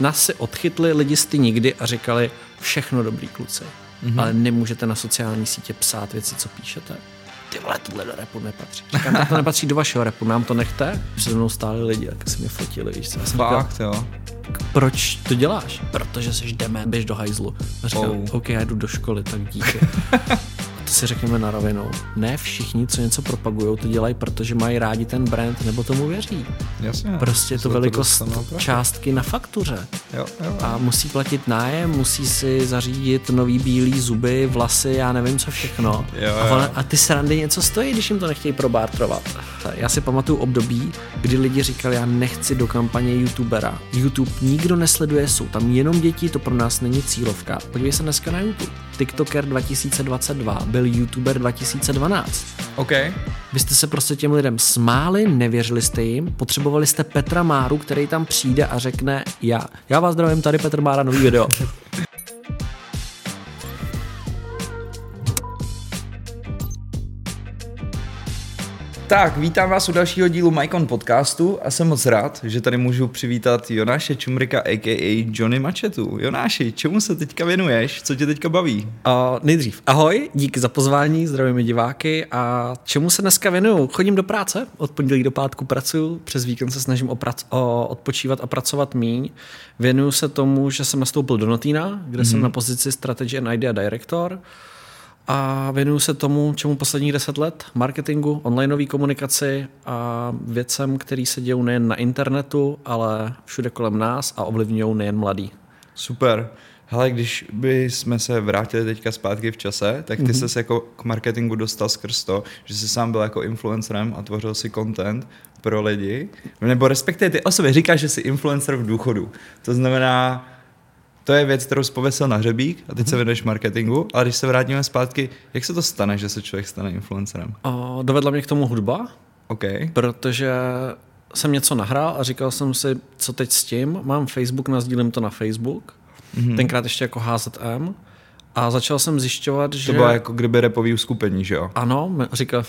Nás se odchytli lidi z Ty nikdy a říkali všechno dobrý kluci, ale nemůžete na sociální sítě psát věci, co píšete. Ty vole, tohle do rapu nepatří. Říkám, to nepatří do vašeho rapu, nám to nechte. Přede mnou stáli lidi, jak se mě fotili. Víš co? Fakt, říkal, jo. Proč to děláš? Protože jsi demé, běž do hajzlu. A říkám, OK, já jdu do školy, tak díky. To si řekneme na rovinu. Ne všichni, co něco propagují, to dělají, protože mají rádi ten brand nebo tomu věří. Jasně. Prostě to velikost částky na faktuře. Jo. A musí platit nájem, musí si zařídit nový bílý zuby, vlasy, já nevím co všechno. Jo. A ty srandy něco stojí, když jim to nechtějí probártrovat. Já si pamatuju období, kdy lidi říkali, já nechci do kampaně youtubera. YouTube nikdo nesleduje, jsou tam jenom děti, to pro nás není cílovka. Podívej se dneska na YouTube. TikToker 2022 byl YouTuber 2012. OK. Vy jste se prostě těm lidem smáli, nevěřili jste jim, potřebovali jste Petra Máru, který tam přijde a řekne já vás zdravím, tady Petr Mára, nový video. Tak, vítám vás u dalšího dílu Mike:ON podcastu a jsem moc rád, že tady můžu přivítat Jonáše Čumrika a.k.a. Johnny Machetu. Jonáši, čemu se teďka věnuješ? Co tě teďka baví? Nejdřív, ahoj, díky za pozvání, zdravíme diváky a čemu se dneska věnuju? Chodím do práce, od pondělí do pátku pracuju, přes víkend se snažím odpočívat a pracovat míň. Věnuju se tomu, že jsem nastoupil do Notina, kde jsem na pozici Strategy and Idea Director. A věnuju se tomu, čemu posledních 10 let, marketingu, onlineové komunikaci a věcem, které se dějou nejen na internetu, ale všude kolem nás a ovlivňují nejen mladí. Super. Hele, když bychom se vrátili teďka zpátky v čase, tak ty ses jako k marketingu dostal skrz to, že jsi sám byl jako influencerem a tvořil si content pro lidi. Nebo respektive ty osoby říkáš, že jsi influencer v důchodu. To znamená... To je věc, kterou jsi pověsil na hřebík a teď se věnuješ marketingu, ale když se vrátíme zpátky, jak se to stane, že se člověk stane influencerem? Dovedla mě k tomu hudba, protože jsem něco nahrál a říkal jsem si, co teď s tím, mám Facebook, nasdílím to na Facebook, tenkrát ještě jako HZM a začal jsem zjišťovat, že... To bylo jako kdyby repový uskupení, že jo? Ano, říkal...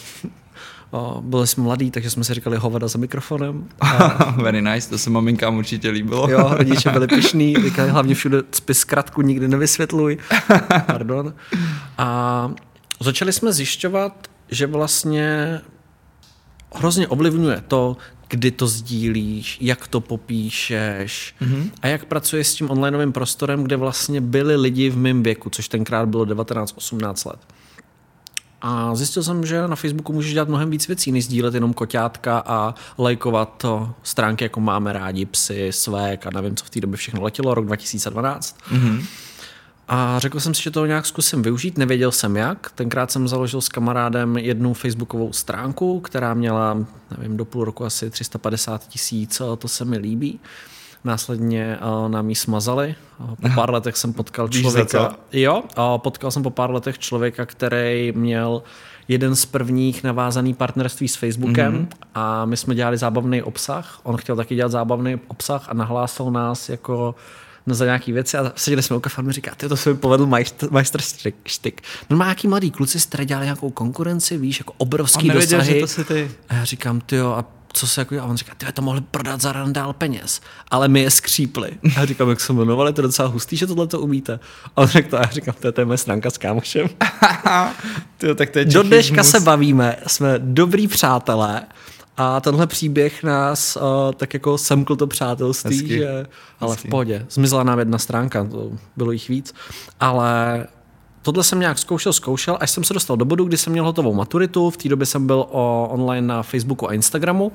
Byli jsme mladí, takže jsme si říkali hovada za mikrofonem. Very nice, to se maminkám určitě líbilo. Jo, rodiče byli pyšní, říkali hlavně všude cpi zkratku, nikdy nevysvětluj. Pardon. A začali jsme zjišťovat, že vlastně hrozně ovlivňuje to, kdy to sdílíš, jak to popíšeš a jak pracuješ s tím onlineovým prostorem, kde vlastně byli lidi v mém věku, což tenkrát bylo 19-18 let. A zjistil jsem, že na Facebooku můžeš dělat mnohem víc věcí, než sdílet jenom koťátka a lajkovat stránky, jako máme rádi, psy, svek a nevím, co v té době všechno letělo, rok 2012. A řekl jsem si, že to nějak zkusím využít, nevěděl jsem jak. Tenkrát jsem založil s kamarádem jednu facebookovou stránku, která měla, nevím, do půl roku asi 350 000, to se mi líbí. Následně nám ji smazali. Po pár letech jsem potkal člověka. Jo, potkal jsem po pár letech člověka, který měl jeden z prvních navázaný partnerství s Facebookem a my jsme dělali zábavný obsah. On chtěl taky dělat zábavný obsah a nahlásil nás jako za nějaký věci a seděli jsme u kafe a mi říká, to se mi povedl majsterštyk. No má jaký mladý kluci, který dělali nějakou konkurenci, víš, jako obrovský dosahy. On nevěděl, že to jsi ty. A já říkám, tyjo, a co se jako, a on říká, ty to mohli prodat za randál peněz, ale my je skřípli. A říkám, jak se jmenovali, to je docela hustý, že tohle to umíte. A on řekl, já říkám, to je moje sranka s kámošem. Tyjo, tak to je do dneška se bavíme, jsme dobrý přátelé. A tenhle příběh nás tak jako semkl to přátelství, hezky, že... Ale hezky. V pohodě. Zmizela nám jedna stránka, to bylo jich víc. Ale tohle jsem nějak zkoušel, až jsem se dostal do bodu, kdy jsem měl hotovou maturitu. V té době jsem byl online na Facebooku a Instagramu.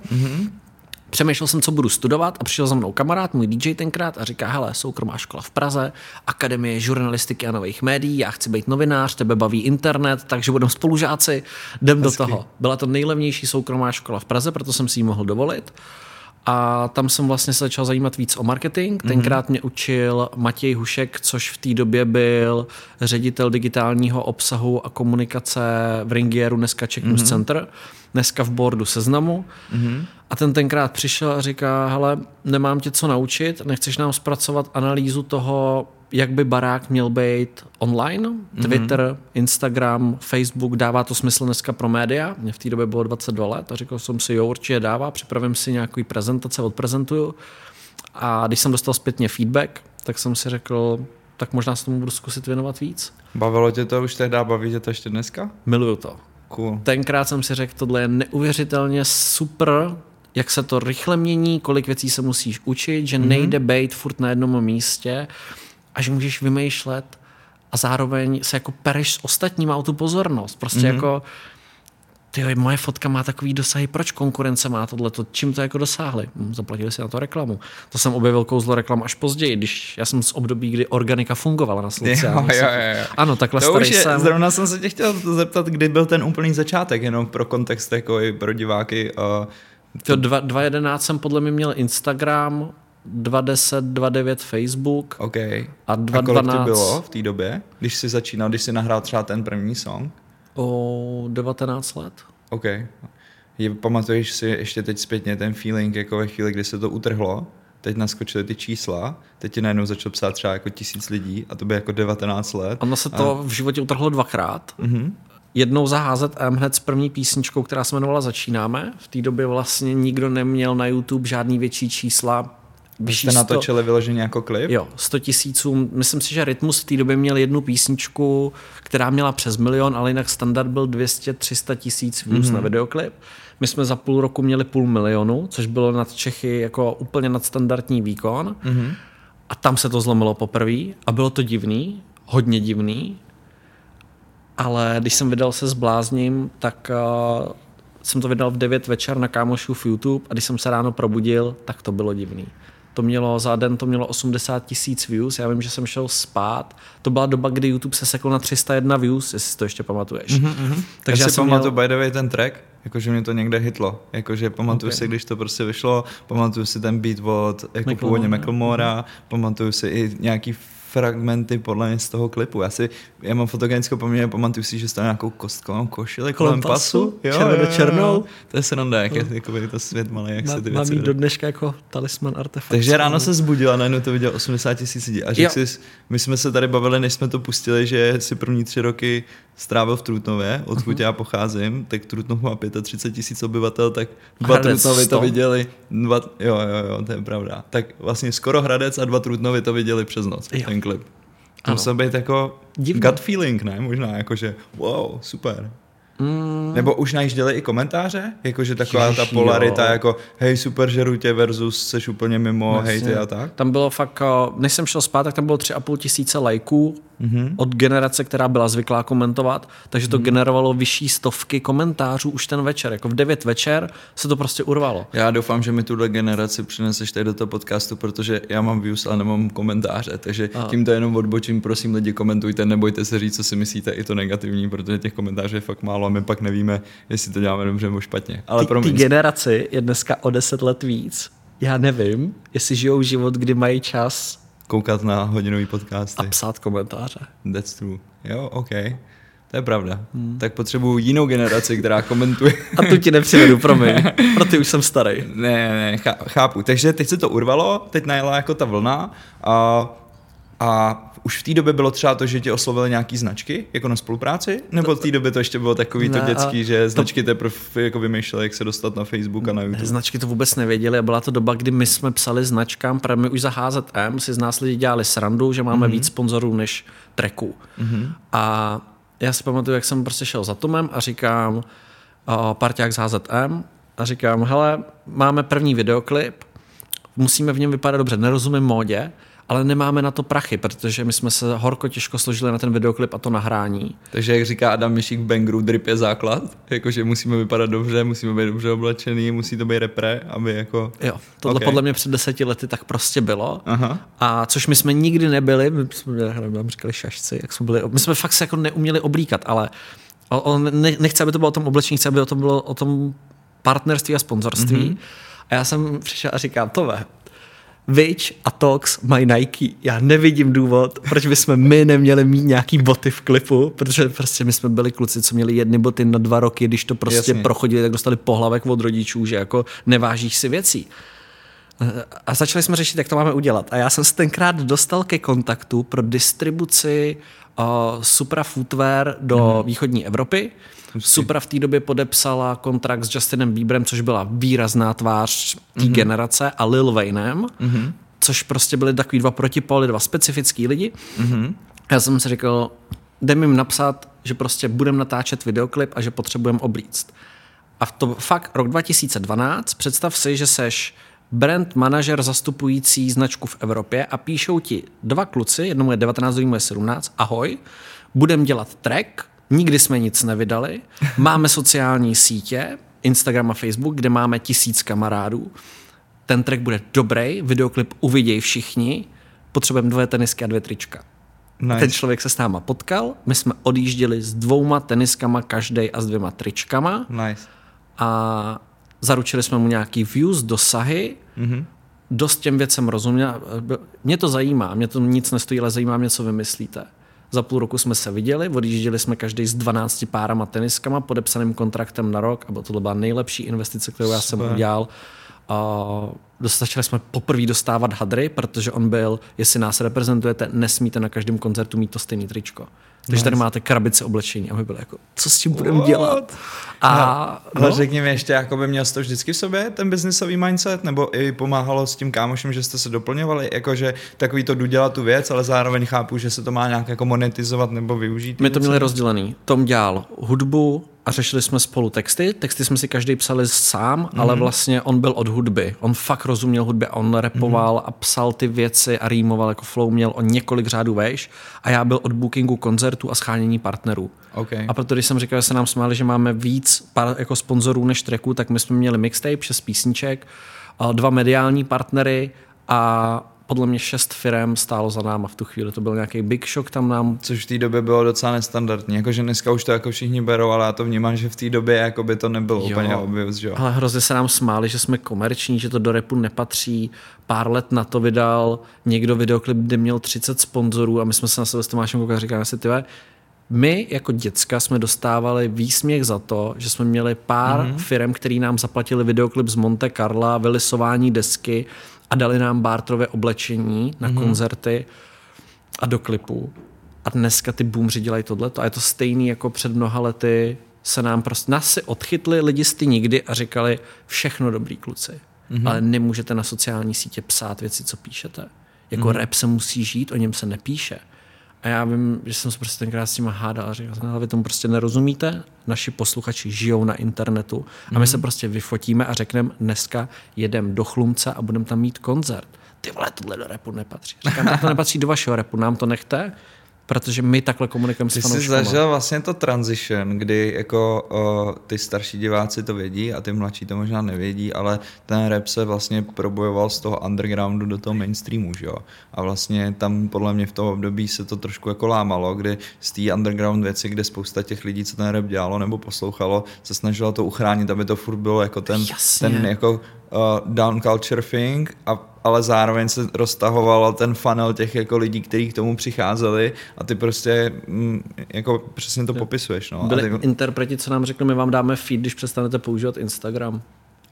Přemýšlel jsem, co budu studovat a přišel za mnou kamarád, můj DJ tenkrát a říká, hele, soukromá škola v Praze, Akademie žurnalistiky a nových médií, já chci být novinář, tebe baví internet, takže budeme spolužáci, jdem do toho. Byla to nejlevnější soukromá škola v Praze, proto jsem si ji mohl dovolit. A tam jsem vlastně se začal zajímat víc o marketing. Tenkrát mě učil Matěj Hušek, což v té době byl ředitel digitálního obsahu a komunikace v Ringieru, dneska Czech News Center, dneska v Bordu Seznamu. A tenkrát přišel a říká, hele, nemám tě co naučit, nechceš nám zpracovat analýzu toho, jak by barák měl být online, Twitter, Instagram, Facebook, dává to smysl dneska pro média, mě v té době bylo 22 let a říkal jsem si, jo, určitě dává, připravím si nějaký prezentace, odprezentuju A když jsem dostal zpětně feedback, tak jsem si řekl, tak možná se tomu budu zkusit věnovat víc. Bavilo tě to už tehdy, baví tě to ještě dneska? Miluju to. Cool. Tenkrát jsem si řekl, tohle je neuvěřitelně super, jak se to rychle mění, kolik věcí se musíš učit, že nejde být furt na jednom místě a že můžeš vymýšlet a zároveň se jako pereš s ostatníma o tu pozornost. Prostě jako, tyjo, moje fotka má takový dosahy, proč konkurence má tohleto, čím to jako dosáhli? Zaplatili si na to reklamu. To jsem objevil kouzlo reklam až později, když já jsem z období, kdy organika fungovala na sociálních sítích. Ano, takhle starý jsem. Zrovna jsem se tě chtěl zeptat, kdy byl ten úplný začátek, jenom pro kontext jako i pro diváky. 2011 jsem podle mě měl Instagram, 2010, 2009 Facebook. Okay. A 2012. A kolik to bylo v té době, když jsi začínal, když jsi nahrál třeba ten první song? O 19 let. OK. Pamatuješ si ještě teď zpětně ten feeling, jako ve chvíli, kdy se to utrhlo, teď naskočily ty čísla, teď ti najednou začalo psát třeba jako 1000 lidí a to bylo jako 19 let. Ono se to v životě utrhlo dvakrát. Mm-hmm. Jednou za HZM hned s první písničkou, která se jmenovala Začínáme. V té době vlastně nikdo neměl na YouTube žádný větší čísla. Vy jste natočili vyloženě jako klip? Jo, 100 000. Myslím si, že Rytmus v té době měl jednu písničku, která měla přes 1 000 000, ale jinak standard byl 200-300 000 views na videoklip. My jsme za půl roku měli 500 000, což bylo nad Čechy jako úplně nadstandardní výkon. Mm-hmm. A tam se to zlomilo poprvé a bylo to divný, hodně divný. Ale když jsem vydal se Zblázním, tak jsem to vydal v 9 večer na kámošův YouTube a když jsem se ráno probudil, tak to bylo divný. To mělo za den, to mělo 80 000 views, já vím, že jsem šel spát. To byla doba, kdy YouTube se sekl na 301 views, jestli to ještě pamatuješ. Mm-hmm. Takže já si pamatuju by the way ten track, jakože mě to někde hitlo. Jakože pamatuju si, když to prostě vyšlo, pamatuju si ten beat od jako původně Macklemora, pamatuju si i nějaký fragmenty podle mě z toho klipu. Já mám fotogenickou paměť, pamatuju si, že jste nějakou kostkou košili kolem pasu. Černou. To je sranda, jako by to svět malý, jak se ty věci. Mám do dneška jako talisman artefakt. Takže ráno se zbudila, najednou to viděl 80 000 lidí. A že my jsme se tady bavili, než jsme to pustili, že si první 3 roky strávil v Trutnově, odkud já pocházím, tak Trutnov má 35 000 obyvatel, tak dva Trutnovy to viděli. Jo, to je pravda. Tak vlastně skoro Hradec a 2 Trutnovy to viděli přes noc. Klip. To musel být jako divný. Gut feeling, ne? Možná jakože wow, super. Nebo už najížděli i komentáře? Jakože taková ta polarita, jako hej, super, žeru tě versus seš úplně mimo, hej ty a tak. Tam bylo fakt, než jsem šel spát, tak tam bylo 3 500 lajků od generace, která byla zvyklá komentovat, takže to generovalo vyšší stovky komentářů už ten večer. Jako v 9 večer se to prostě urvalo. Já doufám, že mi tuhle generaci přineseš tady do toho podcastu, protože já mám views, ale nemám komentáře, takže tímto jenom odbočím, prosím lidi, komentujte, nebojte se říct, co si myslíte, i to negativní, protože těch komentářů je fakt málo. My pak nevíme, jestli to děláme dobře nebo špatně. Ale ty generaci je dneska o 10 let víc. Já nevím, jestli žijou život, kdy mají čas koukat na hodinový podcasty. A psát komentáře. That's true. Jo, okay. To je pravda. Tak potřebuju jinou generaci, která komentuje. A tu ti nepřivedu, promiň. Proto už jsem starý. Ne, chápu. Takže teď se to urvalo, teď najela jako ta vlna a už v té době bylo třeba to, že tě oslovili nějaký značky, jako na spolupráci? Nebo v té době to ještě bylo takový to dětský, že značky teprve jako vymýšleli, jak se dostat na Facebook a na YouTube? Značky to vůbec nevěděli a byla to doba, kdy my jsme psali značkám, protože my už za HZM si z nás lidi dělali srandu, že máme víc sponzorů než tracků. A já si pamatuju, jak jsem prostě šel za Tomem a říkám parťák z HZM a říkám, hele, máme první videoklip, musíme v něm vypadat dobře, nerozumím módě, ale nemáme na to prachy, protože my jsme se horko těžko složili na ten videoklip a to nahrání. Takže jak říká Adam Mišík v Bangru, drip je základ, jakože musíme vypadat dobře, musíme být dobře oblečený, musí to být repre, aby jako... Jo, tohle podle mě před 10 lety tak prostě bylo. Aha. A což my jsme nikdy nebyli, my jsme říkali šašci, jak jsme byli, my jsme fakt se jako neuměli oblíkat, ale nechce, aby to bylo o tom oblečení, chce, aby to bylo o tom partnerství a sponzorství. A já jsem přišel a říkám, tové, Vič a Tox mají Nike. Já nevidím důvod, proč bychom my neměli mít nějaký boty v klipu, protože prostě my jsme byli kluci, co měli jedny boty na 2 roky, když to prostě prochodili, tak dostali pohlavek od rodičů, že jako nevážíš si věcí. A začali jsme řešit, jak to máme udělat. A já jsem se tenkrát dostal ke kontaktu pro distribuci Supra Footwear do východní Evropy. Supra v té době podepsala kontrakt s Justinem Bieberem, což byla výrazná tvář té generace, a Lil Waynem, což prostě byly takový dva protipóly, dva specifický lidi. Já jsem si řekl, jdem jim napsat, že prostě budeme natáčet videoklip a že potřebujeme oblíct. A to fakt rok 2012, představ si, že seš brand manažer zastupující značku v Evropě a píšou ti dva kluci, jednomu je 19, druhému je 17, ahoj, budeme dělat track, nikdy jsme nic nevydali, máme sociální sítě, Instagram a Facebook, kde máme 1000 kamarádů, ten track bude dobrý, videoklip uvidějí všichni, potřebujeme 2 tenisky a 2 trička. Nice. Ten člověk se s náma potkal, my jsme odjížděli s 2 teniskama každej a s 2 tričkama. Nice. A zaručili jsme mu nějaký views, dosahy, dost těm věcem rozuměl. Mě to zajímá, mě to nic nestojí, ale zajímá mě, co vymyslíte. Za půl roku jsme se viděli, odjížděli jsme každý s 12 párama teniskama, podepsaným kontraktem na rok, a to byla nejlepší investice, kterou já jsem udělal. Začali jsme poprvé dostávat hadry, protože on byl, jestli nás reprezentujete, nesmíte na každém koncertu mít to stejný tričko. Takže tady máte krabice oblečení, a my byli jako, co s tím budeme dělat? Ale řekni mi ještě, jakoby měl jsi to vždycky v sobě, ten biznisový mindset, nebo i pomáhalo s tím kámošem, že jste se doplňovali, jakože takový to jdu dělat tu věc, ale zároveň chápu, že se to má nějak jako monetizovat nebo využít. My to měli rozdělený. Tom dělal hudbu a řešili jsme spolu texty. Texty jsme si každý psali sám, ale vlastně on byl od hudby. On fakt rozuměl hudbě, on rapoval a psal ty věci a rýmoval, jako flow měl o několik řádů vejš, a já byl od bookingu koncertů a schánění partnerů. Okay. A proto, když jsem říkal, že se nám smáli, že máme víc jako sponzorů než tracků, tak my jsme měli mixtape, 6 písniček, 2 mediální partnery a podle mě 6 firem stálo za náma v tu chvíli. To byl nějaký big shock tam nám. Což v té době bylo docela nestandardní. Jakože dneska už to jako všichni berou, ale já to vnímám, že v té době jako by to nebylo úplně obvious, že jo. Ale hrozně se nám smáli, že jsme komerční, že to do repu nepatří. Pár let na to vydal někdo videoklip, kde měl 30 sponzorů, a my jsme se na sebe s Tomášem Kouka říkali, že my jako děcka jsme dostávali výsměch za to, že jsme měli pár firem, který nám zaplatili videoklip z Monte Carla, vylisování desky, a dali nám barterové oblečení na koncerty a do klipů. A dneska ty boomři dělají tohleto. A je to stejný jako před mnoha lety. Se nám prostě, nás si odchytli lidi z ty nikdy a říkali, všechno dobrý kluci, ale nemůžete na sociální sítě psát věci, co píšete. Jako rap se musí žít, o něm se nepíše. A já vím, že jsem se prostě tenkrát s nima hádal a říkal, ale vy tomu prostě nerozumíte, naši posluchači žijou na internetu a my se prostě vyfotíme a řekneme, dneska jedem do Chlumce a budeme tam mít koncert. Ty vole, tohle do repu nepatří. Říkám, nám to nepatří do vašeho repu, nám to nechte, protože my takhle komunikujeme s fanouškama. Ty jsi zažil vlastně to transition, kdy jako ty starší diváci to vědí a ty mladší to možná nevědí, ale ten rap se vlastně probojoval z toho undergroundu do toho mainstreamu, že jo? A vlastně tam podle mě v tom období se to trošku jako lámalo, kdy z té underground věci, kde spousta těch lidí, co ten rap dělalo nebo poslouchalo, se snažilo to uchránit, aby to furt bylo jako ten jako down culture thing, ale zároveň se roztahoval ten funnel těch jako lidí, kteří k tomu přicházeli, a ty prostě jako přesně to popisuješ. No. Byli interpreti, co nám řekli, my vám dáme feed, když přestanete používat Instagram.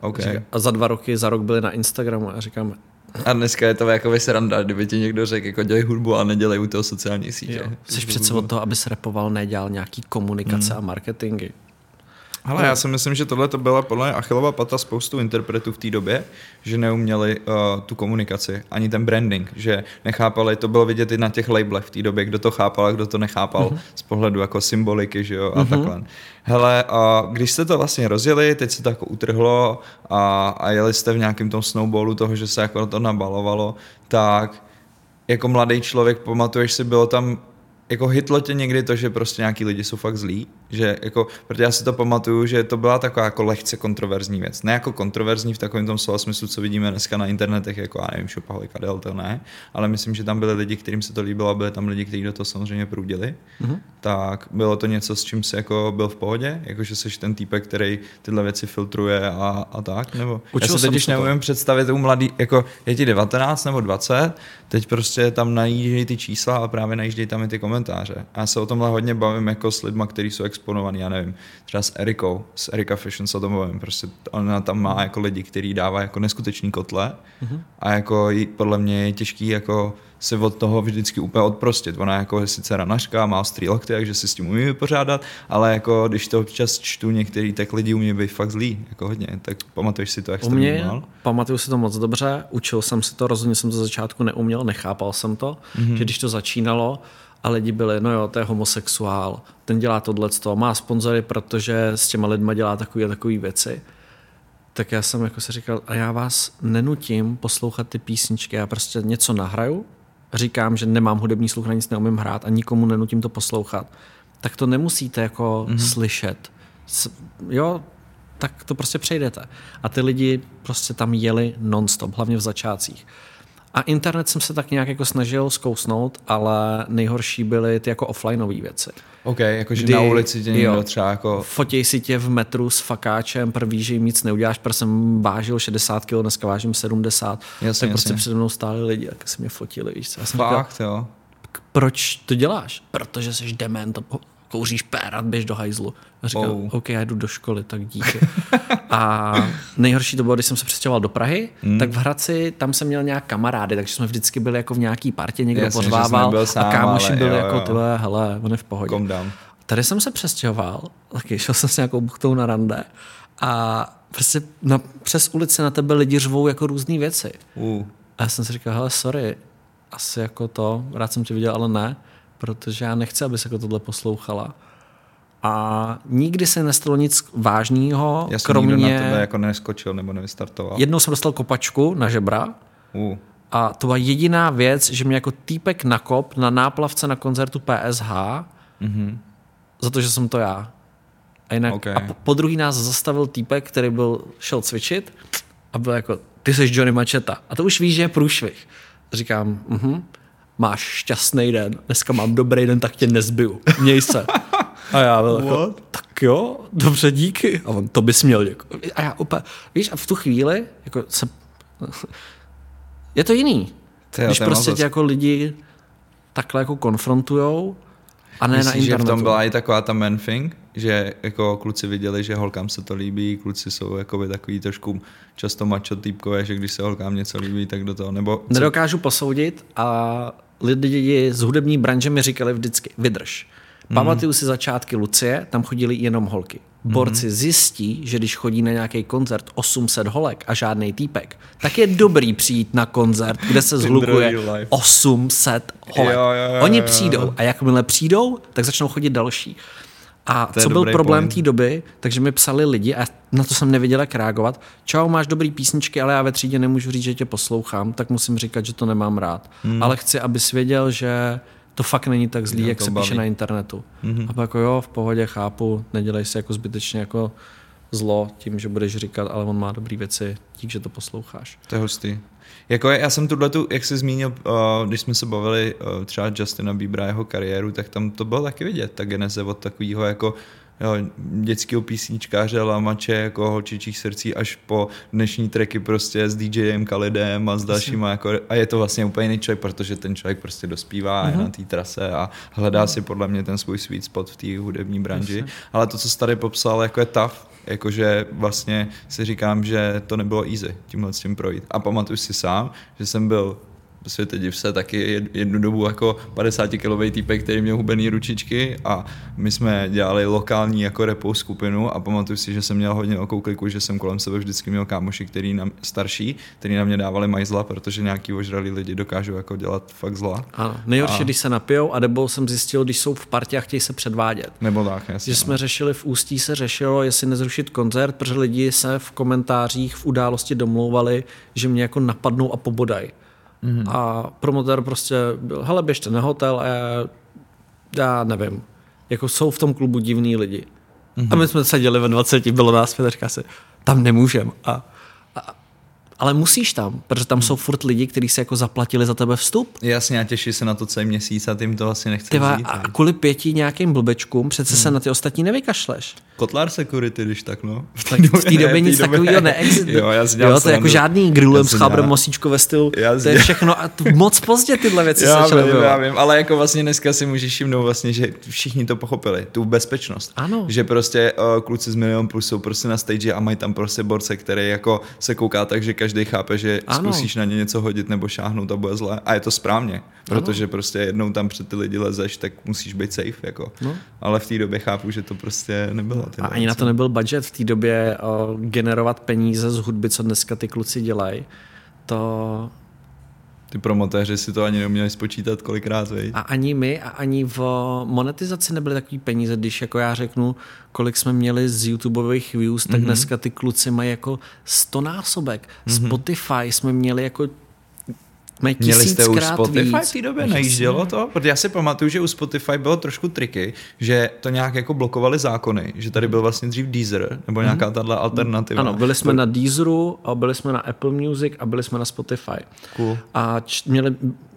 Okay. A za rok byli na Instagramu a říkám. A dneska je to jako sranda, kdyby ti někdo řekl, jako dělej hudbu a nedělej u toho sociální sítě. Jsi přece od toho, aby se rapoval, nedělal nějaký komunikace a marketingy. Ale já si myslím, že tohle to byla podle mě Achillova pata spoustu interpretů v té době, že neuměli tu komunikaci, ani ten branding, že nechápali, to bylo vidět i na těch labelech v té době, kdo to chápal a kdo to nechápal z pohledu jako symboliky, že jo, a takhle. Hele, když jste to vlastně rozjeli, teď se to jako utrhlo a jeli jste v nějakém tom snowballu toho, že se jako to nabalovalo, tak jako mladý člověk, pamatuješ si, bylo tam jako hitlo tě někdy to, že prostě nějaký lidi jsou fakt zlí, že jako, protože já si to pamatuju, že to byla taková jako lehce kontroverzní věc, ne jako kontroverzní v takovém tom slova smyslu, co vidíme dneska na internetech, jako já nevím, šopahoj, kadel, to ne, ale myslím, že tam byli lidi, kterým se to líbilo, a byli tam lidi, kteří do toho samozřejmě prudili, tak bylo to něco, s čím jsi jako byl v pohodě, jako že jsi ten týpek, který tyhle věci filtruje a tak, nebo učil já se teď neumím představit u mladý, jako je ti 19 nebo 20, teď prostě tam najíždějí ty čísla a právě najíždějí tam i ty komentáře. Já se o tomhle hodně bavím jako s lidma, kteří jsou exponovaný, já nevím, třeba s Erikou, s Erika Fashion Sodomovem, prostě ona tam má jako lidi, který dává jako neskutečný kotle a jako podle mě je těžký jako se od toho vždycky úplně odprostit. Ona jako je sice ranařka, má ostrý lokty, takže si s tím umí vypořádat, ale jako když to občas čtu, některý tak lidi umí být fakt zlý, jako hodně, tak pamatuješ si to, jak jsi to měl? Pamatuju si to moc dobře, učil jsem si to, rozhodně jsem to ze začátku neuměl, nechápal jsem to, že když to začínalo a lidi byli, no jo, to je homosexuál, ten dělá tohleto, má sponzory, protože s těma lidma dělá takový a takový věci. Tak já jsem jako si říkal, a já vás nenutím poslouchat ty písničky, já prostě něco nahraju, říkám, že nemám hudební sluch, na nic neumím hrát a nikomu nenutím to poslouchat. Tak to nemusíte jako slyšet. Jo, tak to prostě přejdete. A ty lidi prostě tam jeli non-stop, hlavně v začátcích. A internet jsem se tak nějak jako snažil zkousnout, ale nejhorší byly ty jako offlineové věci. OK, jakože na ulici tě někdo třeba jako... Fotěj si tě v metru s fakáčem, prvý, že jim nic neuděláš, protože jsem vážil 60 kg, dneska vážím 70, jasně, tak prostě přede mnou stáli lidi, jak se mě fotili, víš co? Fakt, jo. Proč to děláš? Protože jsi dement, kouříš pérat, běž do hajzlu. A říkal, OK, já jdu do školy, tak díky. A nejhorší to bylo, když jsem se přestěhoval do Prahy, tak v Hradci tam jsem měl nějak kamarády, takže jsme vždycky byli jako v nějaký partě, někdo pozvával sám, a kámoši byli jako tyhle, hele, on je v pohodě. Tady jsem se přestěhoval, taky šel jsem s nějakou buchtou na rande a prostě přes ulici na tebe lidi řvou jako různý věci. A já jsem si říkal, hele, sorry, asi jako to, rád jsem tě viděl, ale ne. Protože já nechci, aby se jako tohle poslouchala. A nikdy se nestalo nic vážného, kromě... Já jsem na tebe jako neskočil nebo nevystartoval. Jednou jsem dostal kopačku na žebra. A to byla jediná věc, že mě jako týpek nakop na náplavce na koncertu PSH za to, že jsem to já. A jinak a po druhý nás zastavil týpek, který šel cvičit a byl jako, ty jsi Johnny Machette. A to už víš, že je průšvih. Říkám, máš šťastný den, dneska mám dobrý den, tak tě nezbiju, měj se. A já byl jako, tak jo, dobře, díky. A on, to bys měl, děkuji. A já úplně, víš, a v tu chvíli, jako se, je to jiný. Když prostě tě jako lidi takhle jako konfrontujou a ne na internetu. Že v tom byla i taková ta man thing, že jako kluci viděli, že holkám se to líbí, kluci jsou jakoby takový trošku často mačotýpkové, že když se holkám něco líbí, tak do toho, nebo... Nedokážu posoudit a lidi z hudební branže mi říkali vždycky, vydrž. Pamatuju si začátky Lucie, tam chodili jenom holky. Borci zjistí, že když chodí na nějaký koncert 800 holek a žádnej týpek, tak je dobrý přijít na koncert, kde se zhlukuje 800 holek. Jo. Oni přijdou a jakmile přijdou, tak začnou chodit další. A co byl problém té doby, takže mi psali lidi a na to jsem nevěděl, jak reagovat. Čau, máš dobrý písničky, ale já ve třídě nemůžu říct, že tě poslouchám, tak musím říkat, že to nemám rád. Ale chci, abys věděl, že to fakt není tak zlý, jak se píše na internetu. A jako jo, v pohodě, chápu, nedělej si jako zbytečně jako zlo tím, že budeš říkat, ale on má dobrý věci, dík, že to posloucháš. To je hustý. Jako já jsem tuhletu, jak jsi zmínil, když jsme se bavili třeba Justina Biebera, jeho kariéru, tak tam to bylo taky vidět, ta geneze od takového jako dětského písničkáře, Lamače, jako holčičích srdcí až po dnešní tracky prostě s DJem Khalidem a s dalšíma. Jako, a je to vlastně úplně jiný člověk, protože ten člověk prostě dospívá a je na té trase a hledá si podle mě ten svůj sweet spot v té hudební branži. Ale to, co jsi tady popsal, jako je tough. Jakože vlastně si říkám, že to nebylo easy tímhle s tím projít. A pamatuju si sám, že jsem byl světe div se taky jednu dobu jako 50-kilový týpek, který měl hubený ručičky a my jsme dělali lokální jako repovou skupinu a pamatuju si, že jsem měl hodně okoukliku, že jsem kolem sebe vždycky měl kámoši, který starší, který na mě dávali majzla, protože nějaký ožralí lidi dokážou jako dělat fakt zla. Ano, nejhorší, když se napijou a nebo jsem zjistil, když jsou v partě a chtějí se předvádět. Nebo tak, jasně. Že jsme řešili v Ústí, se řešilo, jestli nezrušit koncert, protože lidi se v komentářích v události domlouvali, že mě jako napadnou a pobodají. A promotor prostě byl, hele, běžte na hotel a já nevím, jako jsou v tom klubu divní lidi. A my jsme seděli ve 20, bylo nás 5 a říká si, tam nemůžem. Ale musíš tam, protože tam jsou furt lidi, kteří se jako zaplatili za tebe vstup. Jasně, a těší se na to celý měsíc a tím to vlastně nechce vzít. A kvůli 5 nějakým blbečkům přece se na ty ostatní nevykašleš. Kotlar security, když tak, no. V té době nic takového neexistuje. Jo, to je jako žádný grulem s chábrem mosíčko ve stylu. To je všechno a moc pozdě tyhle věci se začaly. Já vím, ale jako vlastně dneska si můžeš všimnout vlastně, že všichni to pochopili, tu bezpečnost. Ano. Že prostě kluci z Milion Plus jsou prostě na stage a mají tam prostě borce, který jako se kouká tak, že každý chápe, že zkusíš na ně něco hodit nebo šáhnout a bude zle. A je to správně, protože prostě jednou tam před ty lidi lezeš, tak musíš být safe jako. Ale v té době chápu, že to prostě nebylo. A ani na to nebyl budget v té době generovat peníze z hudby, co dneska ty kluci dělají. To... Ty promotéři si to ani neuměli spočítat kolikrát, vej. A ani my, a ani v monetizaci nebyly takový peníze, když jako já řeknu, kolik jsme měli z YouTubeových views, tak dneska ty kluci mají jako 100násobek. Spotify jsme měli jako měli jste u Spotify víc. V té době najíždělo to? Protože já si pamatuju, že u Spotify bylo trošku triky, že to nějak jako blokovali zákony, že tady byl vlastně dřív Deezer, nebo nějaká tato alternativa. Ano, byli jsme na Deezeru, a byli jsme na Apple Music a byli jsme na Spotify. Cool. A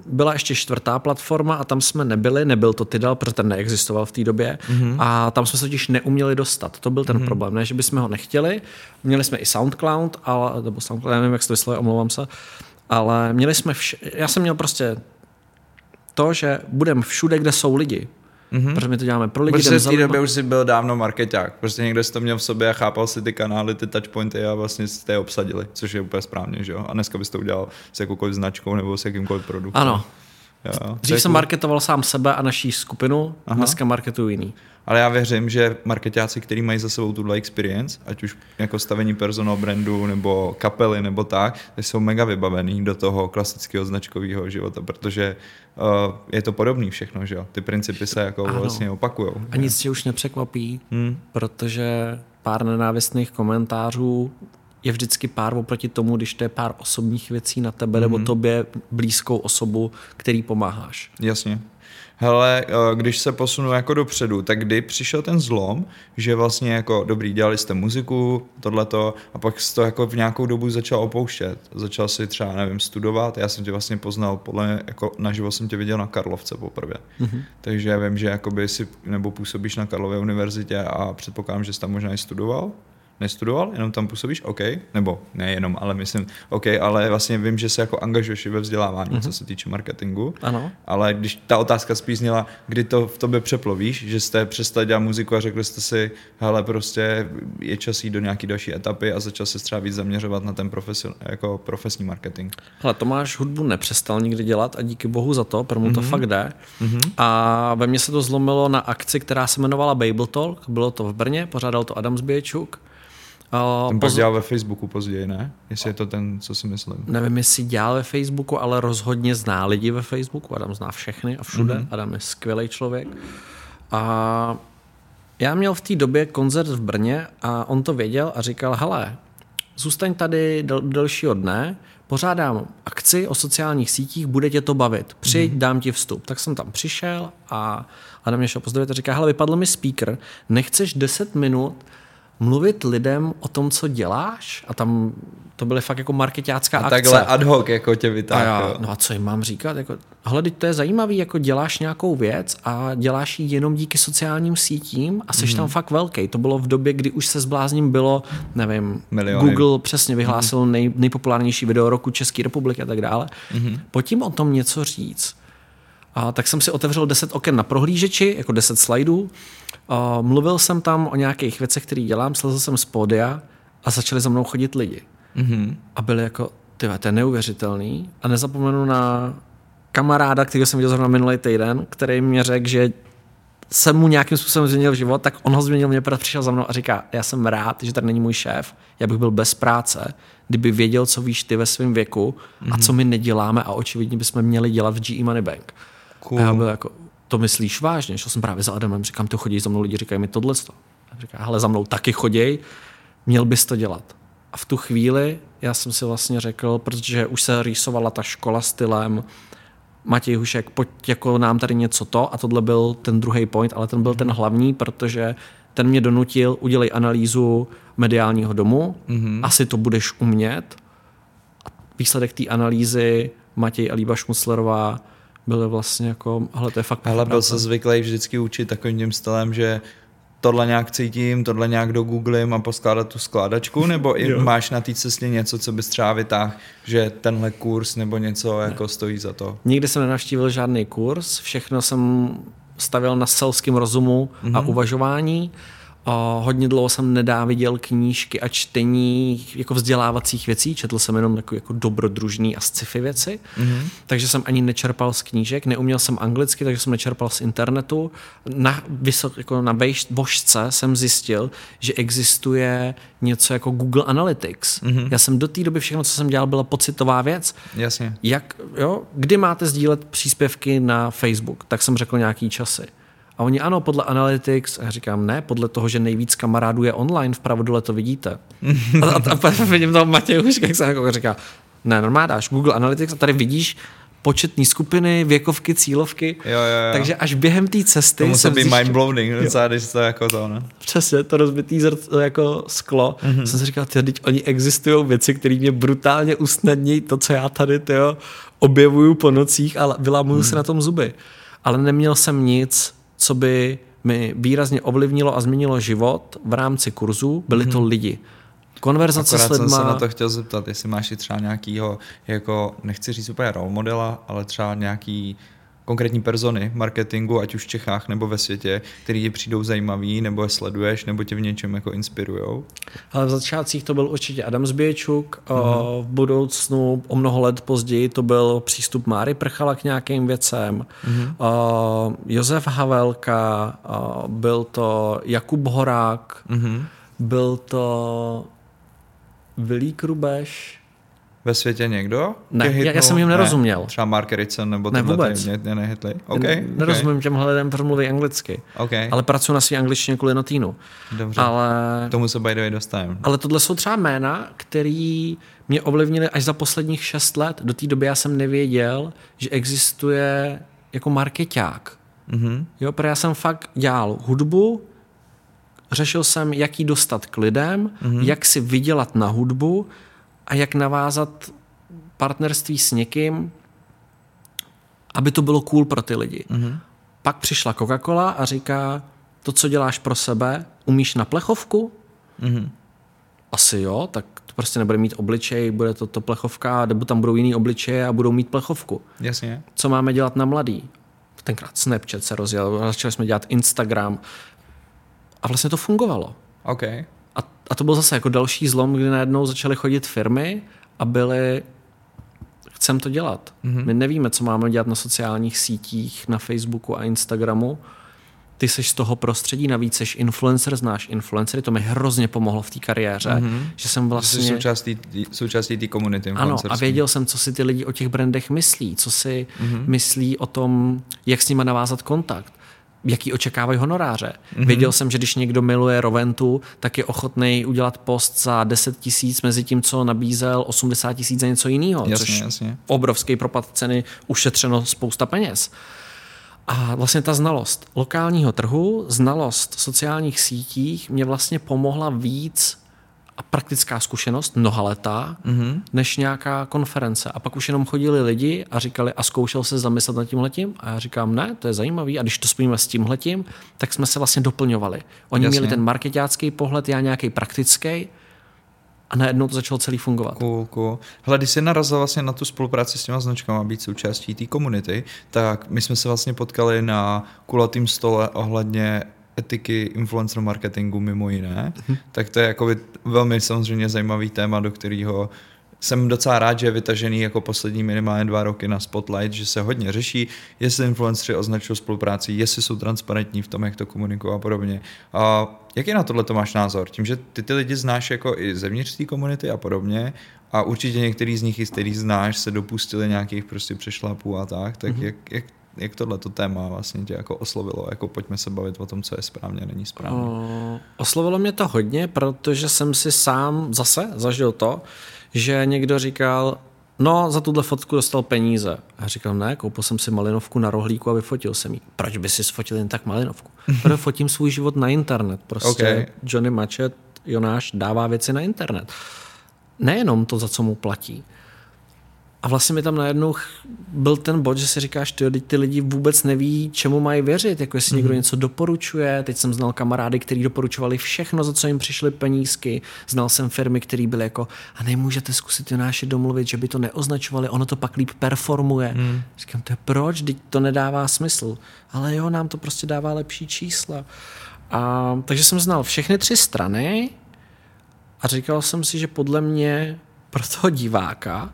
byla ještě čtvrtá platforma a tam jsme nebyl to Tidal, protože ten neexistoval v té době a tam jsme se totiž neuměli dostat. To byl ten problém, ne, že bychom ho nechtěli. Měli jsme i SoundCloud, ale, nebo SoundCloud, nevím, jak se to vyslovuje, omlouvám se. Ale měli jsme já jsem měl prostě to, že budeme všude, kde jsou lidi. Protože my to děláme pro lidi. Protože v té době už jsi byl dávno marketák. Prostě někdo si to měl v sobě a chápal si ty kanály, ty touchpointy a vlastně jste je obsadili, což je úplně správně, že jo? A dneska bys to udělal s jakoukoliv značkou nebo s jakýmkoliv produktem. Ano. Jo, dřív jsem marketoval sám sebe a naší skupinu, dneska marketuju jiný. Ale já věřím, že marketáci, kteří mají za sebou tuhle experience, ať už jako stavení personal brandu nebo kapely nebo tak, jsou mega vybavený do toho klasického značkového života, protože je to podobný všechno, že jo? Ty principy se jako vlastně opakujou. A nic tě už nepřekvapí, protože pár nenávistných komentářů je vždycky pár oproti tomu, když to je pár osobních věcí na tebe nebo tobě blízkou osobu, který pomáháš. Jasně. Hele, když se posunu jako dopředu, tak kdy přišel ten zlom, že vlastně jako dobrý, dělali jste muziku, tohleto, a pak jsi to jako v nějakou dobu začal opouštět. Začal si třeba, nevím, studovat. Já jsem tě vlastně poznal, podle mě, jako naživo jsem tě viděl na Karlovce poprvé. Takže já vím, že jakoby si, nebo působíš na Karlově univerzitě a předpokládám, že jsi tam možná i studoval. Nestudoval, jenom tam působíš, OK, nebo nejenom, ale myslím, OK, ale vlastně vím, že se jako angažuješ i ve vzdělávání, co se týče marketingu, ano. Ale když ta otázka spíš zněla, kdy to v tobě přeplovíš, že jste přestali dělat muziku a řekli jste si, hele, prostě je čas jít do nějaký další etapy a začal se třeba víc zaměřovat na ten jako profesní marketing. Hele, Tomáš hudbu nepřestal nikdy dělat a díky bohu za to, pro mě to fakt jde. A ve mně se to zlomilo na akci, která se jmenovala Babel Talk, bylo to v Brně, pořádal to Adam Zbiejczuk. Ten pak dělal ve Facebooku později, ne? Jestli je to ten, co si myslím. Nevím, jestli dělal ve Facebooku, ale rozhodně zná lidi ve Facebooku. Adam zná všechny a všude. Adam je skvělý člověk. A já měl v té době koncert v Brně a on to věděl a říkal, hele, zůstaň tady delšího dne, pořádám akci o sociálních sítích, bude tě to bavit. Přijď, dám ti vstup. Tak jsem tam přišel a Adam mě šel pozdravit a říká, hele, vypadl mi speaker, nechceš 10 minut mluvit lidem o tom, co děláš? A tam to byly fakt jako marketácká akce. A takhle ad hoc jako tě vytáhl. No a co jim mám říkat? Jako, hele, teď to je zajímavý, jako děláš nějakou věc a děláš ji jenom díky sociálním sítím a jsi tam fakt velký. To bylo v době, kdy už se zblázním bylo, nevím, miliony. Google přesně vyhlásil nejpopulárnější video roku České republiky a tak dále. Pojďme o tom něco říct. A tak jsem si otevřel 10 oken na prohlížeči, jako 10 slajdů. Mluvil jsem tam o nějakých věcech, které dělám, slezl jsem z pódia a začali za mnou chodit lidi. A byli jako, tyhle, to je neuvěřitelný. A nezapomenu na kamaráda, kterého jsem viděl zrovna minulý týden, který mě řekl, že jsem mu nějakým způsobem změnil život, tak on ho změnil, mě přišel za mnou a říká, já jsem rád, že tady není můj šéf, já bych byl bez práce, kdyby věděl, co víš ty ve svém věku a co my neděláme a očividně bychom měli dělat v GE Money Bank. Cool. A já byl jako, to myslíš vážně? Šel jsem právě za Adamem, říkám, to chodí za mnou lidi, říkají mi tohleto. A říká, hele, za mnou taky chodí, měl bys to dělat. A v tu chvíli já jsem si vlastně řekl, protože už se rýsovala ta škola stylem Matěj Hušek, pojď jako nám tady něco to, a tohle byl ten druhý point, ale ten byl ten hlavní, protože ten mě donutil, udělej analýzu mediálního domu, asi to budeš umět. A výsledek té analýzy Matěj a Líba Šmuclerová byly vlastně jako, hele, to je fakt... Hele, byl se zvyklý vždycky učit takovým tím stylem, že tohle nějak cítím, tohle nějak dogooglím a poskládat tu skládačku, nebo i máš na té cestě něco, co bys třeba vytáhl, že tenhle kurz nebo něco jako stojí za to? Nikdy jsem nenavštívil žádný kurz, všechno jsem stavěl na selském rozumu a uvažování. Hodně dlouho jsem nedáviděl knížky a čtení jako vzdělávacích věcí, četl jsem jenom takový jako dobrodružný a sci-fi věci, takže jsem ani nečerpal z knížek, neuměl jsem anglicky, takže jsem nečerpal z internetu. Na vožce jsem zjistil, že existuje něco jako Google Analytics. Já jsem do té doby všechno, co jsem dělal, byla pocitová věc. Jasně. Kdy máte sdílet příspěvky na Facebook, tak jsem řekl nějaký časy. A oni ano, podle Analytics, a já říkám ne, podle toho, že nejvíc kamarádů je online, vpravo dole to vidíte. A vidím toho Matěj Hušek, jak se jako říká, ne, normálně dáš Google Analytics a tady vidíš početní skupiny, věkovky, cílovky, takže až během té cesty... To musel být mindblowing, když to jako to, ne? Přesně, to rozbitý jako sklo. Jsem si říkal, teď oni existují věci, které mě brutálně usnadní to, co já tady objevuju po nocích a vylámuju se na tom zuby. Ale neměl jsem nic, co by mi výrazně ovlivnilo a změnilo život v rámci kurzu, byli to lidi. Konverzace akorát s lidma... jsem se na to chtěl zeptat, jestli máš i třeba nějakýho, jako, nechci říct úplně role modela, ale třeba nějaký konkrétní persony marketingu, ať už v Čechách nebo ve světě, který ti přijdou zajímavý, nebo je sleduješ, nebo tě v něčem jako inspirujou? Ale v začátcích to byl určitě Adam Zbiejczuk, v budoucnu o mnoho let později to byl přístup Máry Prchala k nějakým věcem, Josef Havelka, byl to Jakub Horák, byl to Vilík Rubeš. Ve světě někdo? Ne, já jsem jim nerozuměl. Ne, třeba Mark Ritson nebo tohle mě nehytli. Nerozumím těmhle lidem, protože mluví anglicky. Ale pracuji na svý angličtině kvůli Notinu. Dobře, k tomu se by the way dostaneme. Ale tohle jsou třeba jména, který mě ovlivnily až za posledních 6 let. Do té doby já jsem nevěděl, že existuje jako markeťák. Protože já jsem fakt dělal hudbu, řešil jsem, jak ji dostat k lidem, jak si vydělat na hudbu, a jak navázat partnerství s někým, aby to bylo cool pro ty lidi. Pak přišla Coca-Cola a říká, to, co děláš pro sebe, umíš na plechovku? Asi jo, tak to prostě nebude mít obličej, bude to plechovka, nebo tam budou jiný obličeje a budou mít plechovku. Jasně. Co máme dělat na mladý? Tenkrát Snapchat se rozjel, začali jsme dělat Instagram a vlastně to fungovalo. A to byl zase jako další zlom, kdy najednou začaly chodit firmy a byly, chcem to dělat. My nevíme, co máme dělat na sociálních sítích, na Facebooku a Instagramu. Ty seš z toho prostředí, navíc seš influencer, znáš influencery, to mi hrozně pomohlo v té kariéře, že jsem vlastně... Jsi součástí té komunity influencerské. Ano, a věděl jsem, co si ty lidi o těch brandech myslí, co si myslí o tom, jak s nima navázat kontakt. Jaký očekávají honoráře. Věděl jsem, že když někdo miluje Roventu, tak je ochotný udělat post za 10 000 mezi tím, co nabízel 80 000 za něco jiného. Jasně. Obrovský propad ceny, ušetřeno spousta peněz. A vlastně ta znalost lokálního trhu, znalost sociálních sítích mě vlastně pomohla víc a praktická zkušenost, mnoha leta, než nějaká konference. A pak už jenom chodili lidi a říkali, a zkoušel se zamyslet nad tímhletím? A já říkám, ne, to je zajímavý. A když to spojíme s tímhletím, tak jsme se vlastně doplňovali. Oni měli ten marketácký pohled, já nějaký praktický, a najednou to začalo celý fungovat. Cool. Hele, když jsi narazil vlastně na tu spolupráci s těma značkama, být součástí té komunity, tak my jsme se vlastně potkali na kulatým stole ohledně etiky influencer marketingu mimo jiné, tak to je jako velmi samozřejmě zajímavý téma, do kterého jsem docela rád, že je vytažený jako poslední minimálně 2 roky na Spotlight, že se hodně řeší, jestli influenceři označují spolupráci, jestli jsou transparentní v tom, jak to komunikují a podobně. A jaký na tohle to máš názor? Tím, že ty lidi znáš jako i zevnitř té komunity a podobně a určitě některý z nich, i z kterých znáš, se dopustili nějakých prostě přešlapů a tak jak tohleto téma vlastně tě jako oslovilo? Jako pojďme se bavit o tom, co je správně, není správně. Oslovilo mě to hodně, protože jsem si sám zase zažil to, že někdo říkal, no za tuhle fotku dostal peníze. A říkal, ne, koupil jsem si malinovku na rohlíku a vyfotil jsem ji. Proč by si sfotil jen tak malinovku? Protože fotím svůj život na internet. Prostě Johnny Machette, Jonáš dává věci na internet. Nejenom to, za co mu platí. A vlastně mi tam najednou byl ten bod, že si říkáš, ty lidi vůbec neví, čemu mají věřit, jako jestli někdo něco doporučuje. Teď jsem znal kamarády, kteří doporučovali všechno, za co jim přišly penízky. Znal jsem firmy, které byly jako a nemůžete zkusit Jonáše domluvit, že by to neoznačovali, ono to pak líp performuje. Říkám, to je proč? Teď to nedává smysl. Ale jo, nám to prostě dává lepší čísla. A takže jsem znal všechny tři strany a říkal jsem si, že podle mě pro toho diváka,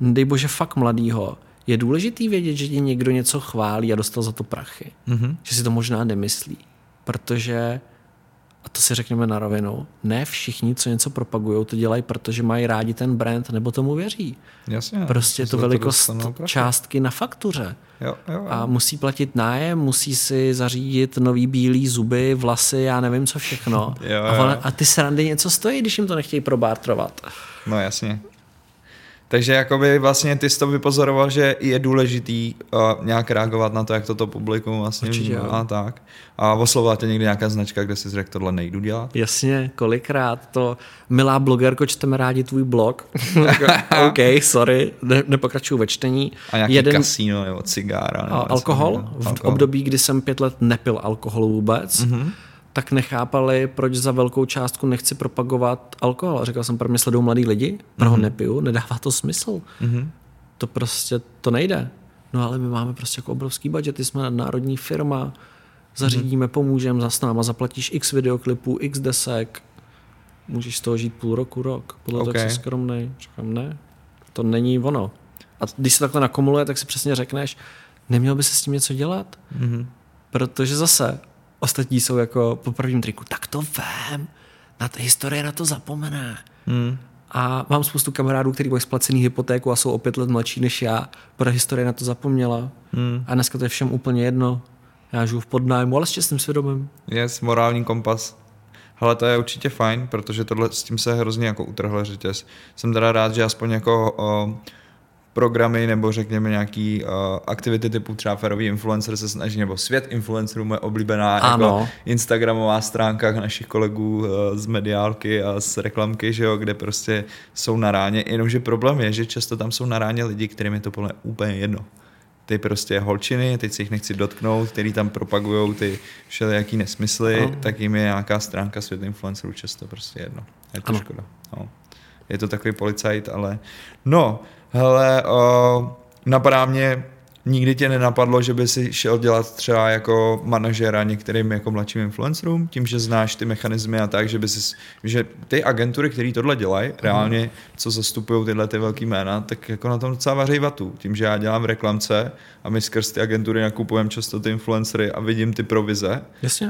dej bože fakt mladýho, je důležitý vědět, že ti někdo něco chválí a dostal za to prachy. Mm-hmm. Že si to možná nemyslí. Protože, a to si řekneme na rovinu, ne všichni, co něco propagujou, to dělají, protože mají rádi ten brand nebo tomu věří. Jasně, prostě je to velikost to částky na faktuře. Jo. A musí platit nájem, musí si zařídit nový bílý zuby, vlasy, já nevím co všechno. A ty srandy něco stojí, když jim to nechtějí probátrovat. No jasně. Takže jakoby vlastně ty jsi to vypozoroval, že je důležitý nějak reagovat na to, jak toto publikum vlastně a tak. A oslovila tě někdy nějaká značka, kde jsi řekl, tohle nejdu dělat? Jasně, kolikrát to, milá blogerko, čteme rádi tvůj blog. OK, sorry, nepokračuju ve čtení. A nějaký kasíno nebo cigára. Nebo alkohol? V období, kdy jsem 5 let nepil alkohol vůbec, tak nechápali, proč za velkou částku nechci propagovat alkohol. A říkal jsem, pro mě sledují mladí lidi, pro ho nepiju, nedává to smysl. To prostě, to nejde. No ale my máme prostě jako obrovský budget, jsme nadnárodní firma, zařídíme, pomůžeme, za s náma zaplatíš x videoklipů, x desek, můžeš z toho žít půl roku, rok. Podle toho, jak jsi skromnej. Říkám, ne, to není ono. A když se takhle nakumuluje, tak si přesně řekneš, neměl by se s tím něco dělat? Protože zase ostatní jsou jako po prvním triku, tak to vem, na té historii na to zapomene. A mám spoustu kamarádů, kteří mají splacený hypotéku a jsou o 5 let mladší než já, protože historie na to zapomněla. A dneska to je všem úplně jedno. Já žiju v podnájmu, ale s čestným svědomím. Yes, morální kompas. Hele, to je určitě fajn, protože tohle s tím se hrozně jako utrhl řetěz. Jsem teda rád, že aspoň jako programy nebo řekněme nějaký aktivity typu třeba ferový influencer se snaží, nebo svět influencerů, moje oblíbená jako instagramová stránka našich kolegů z mediálky a z reklamky, že jo, kde prostě jsou na ráně, jenomže problém je, že často tam jsou na ráně lidi, kterým je to úplně jedno. Ty prostě holčiny, teď si jich nechci dotknout, který tam propagujou ty všelijaký nesmysly, tak jim je nějaká stránka svět influencerů často prostě jedno. Je to škoda. No. Je to takový policajt, ale no, hele, napadá mě, nikdy tě nenapadlo, že by si šel dělat třeba jako manažera některým jako mladším influencerům, tím, že znáš ty mechanismy a tak, že by si, že ty agentury, které tohle dělají, reálně, co zastupují tyhle ty velký jména, tak jako na tom docela vaří vatu. Tím, že já dělám reklamce a my skrz ty agentury nakupujeme často ty influencery a vidím ty provize,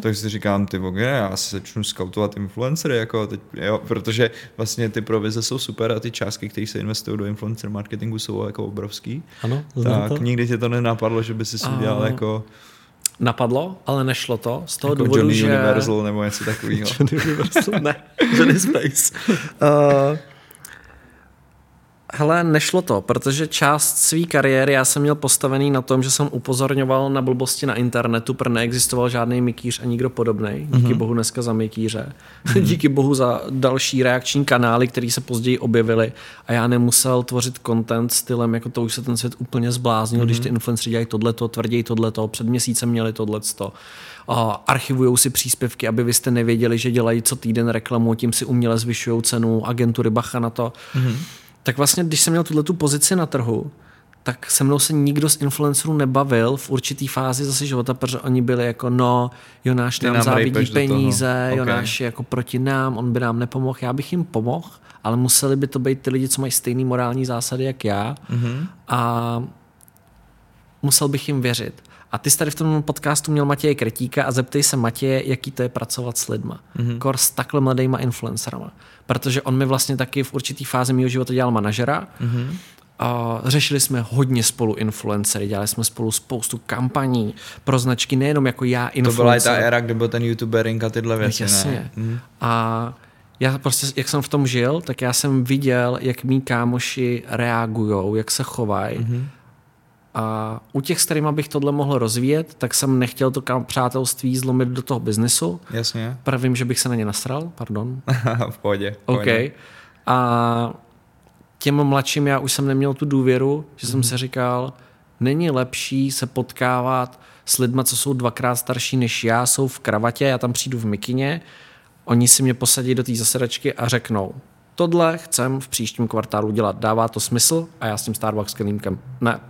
tak si říkám, ty boge, já se začnu skautovat influencery, jako teď, jo, protože vlastně ty provize jsou super a ty částky, které se investují do influencer marketingu, jsou jako obrovský. Ano, tak to. Nikdy tě to nenapadlo, že by si udělal jako... Napadlo, ale nešlo to. Z toho jako důvodu, Johnny že... Universal nebo něco takového. Johnny Universal, ne. Johnny Space. Hele, nešlo to, protože část svý kariéry já jsem měl postavený na tom, že jsem upozorňoval na blbosti na internetu, protože neexistoval žádný Mikýř a nikdo podobnej. Díky bohu dneska za Mikýře. Díky bohu za další reakční kanály, které se později objevily a já nemusel tvořit content stylem, jako to už se ten svět úplně zbláznil, když ty influencery dělají tohleto, tvrději tohleto, před měsícem měli tohleto. Archivujou si příspěvky, aby vy jste nevěděli, že dělají co týden reklamu, tím si uměle zvyšujou cenu, agentury bacha na to. Tak vlastně, když jsem měl tuto pozici na trhu, tak se mnou se nikdo z influencerů nebavil v určitý fázi zase života, protože oni byli jako, no, Jonáš nám závidí peníze, Jonáš je jako proti nám, on by nám nepomohl, já bych jim pomohl, ale museli by to být ty lidi, co mají stejný morální zásady jak já a musel bych jim věřit. A ty jsi tady v tom podcastu měl Matěje Krtíka a zeptej se Matěje, jaký to je pracovat s lidma. Kor s takhle mladejma influencerama. Protože on mi vlastně taky v určitý fázi mýho života dělal manažera. A řešili jsme hodně spolu influencery, dělali jsme spolu spoustu kampaní pro značky, nejenom jako já influencer. To byla i ta éra, kde byl ten youtubering a tyhle věci. Jasně. A já prostě, jak jsem v tom žil, tak já jsem viděl, jak mý kámoši reagujou, jak se chovají. A u těch, s kterýma bych tohle mohl rozvíjet, tak jsem nechtěl to přátelství zlomit do toho biznesu. Jasně. Pravím, že bych se na ně nasral, pardon. V pohodě. OK. A těm mladším já už jsem neměl tu důvěru, že jsem se říkal, není lepší se potkávat s lidma, co jsou dvakrát starší než já, jsou v kravatě, já tam přijdu v mikině, oni si mě posadí do té zasedačky a řeknou, tohle chcem v příštím kvartálu dělat, dává to smysl a já s tím Starbuckskem límkem. Ne.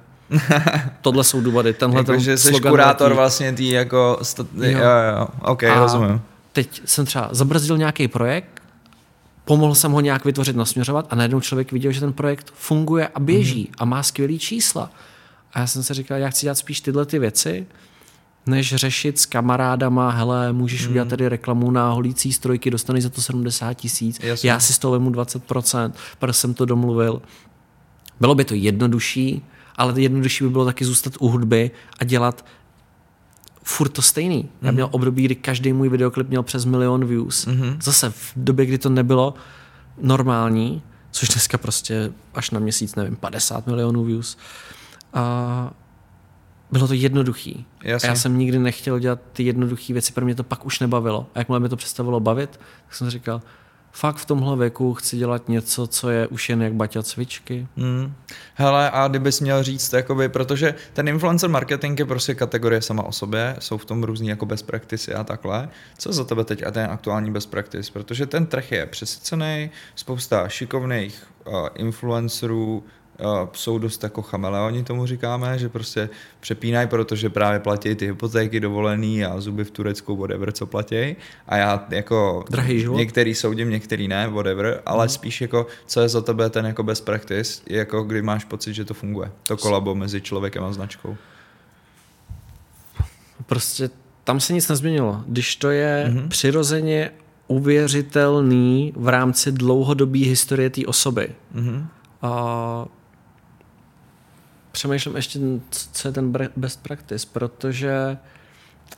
Tohle jsou důvody, tenhle jako, ten slogan. Takže jsi kurátor tý... vlastně tý jako... Jo. OK, a rozumím. Teď jsem třeba zabrzdil nějaký projekt, pomohl jsem ho nějak vytvořit, nasměřovat a najednou člověk viděl, že ten projekt funguje a běží a má skvělý čísla. A já jsem se říkal, já chci dělat spíš tyhle ty věci, než řešit s kamarádama, hele, můžeš udělat tady reklamu na holící strojky, dostaneš za to 70 000, já si z toho vemu 20%, protože jsem to domluvil. Bylo by to jednodušší, ale jednodušší by bylo taky zůstat u hudby a dělat furt to stejný. Já měl období, kdy každý můj videoklip měl přes 1 000 000 views. Zase v době, kdy to nebylo normální, což dneska prostě až na měsíc, nevím, 50 000 000 views. A bylo to jednoduchý. Jasně. A já jsem nikdy nechtěl dělat ty jednoduché věci, pro mě to pak už nebavilo. A jakmile mi to přestalo bavit, tak jsem říkal, fakt v tomhle věku chci dělat něco, co je už jen jak baťa cvičky. Hele, a kdybys měl říct, jakoby, protože ten influencer marketing je prostě kategorie sama o sobě, jsou v tom různý jako best practice a takhle. Co za tebe teď a ten aktuální best practice? Protože ten trh je přesycený, spousta šikovných influencerů, jsou dost jako chameleoni, tomu říkáme, že prostě přepínají, protože právě platí ty hypotéky dovolený a zuby v Turecku, whatever, co platí. A já jako některý soudím, některý ne, whatever, ale spíš jako, co je za tebe ten jako best practice, je jako kdy máš pocit, že to funguje. To kolabo mezi člověkem a značkou. Prostě tam se nic nezměnilo. Když to je přirozeně uvěřitelný v rámci dlouhodobé historie té osoby. Přemýšlím ještě, co je ten best practice, protože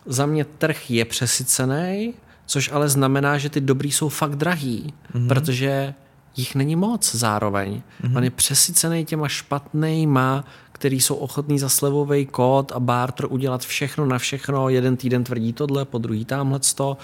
za mě trh je přesycený, což ale znamená, že ty dobrý jsou fakt drahý, protože jich není moc zároveň. On je přesycený těma špatnejma, který jsou ochotný za slevový kód a barter udělat všechno na všechno, jeden týden tvrdí tohle, po druhý tamhleto.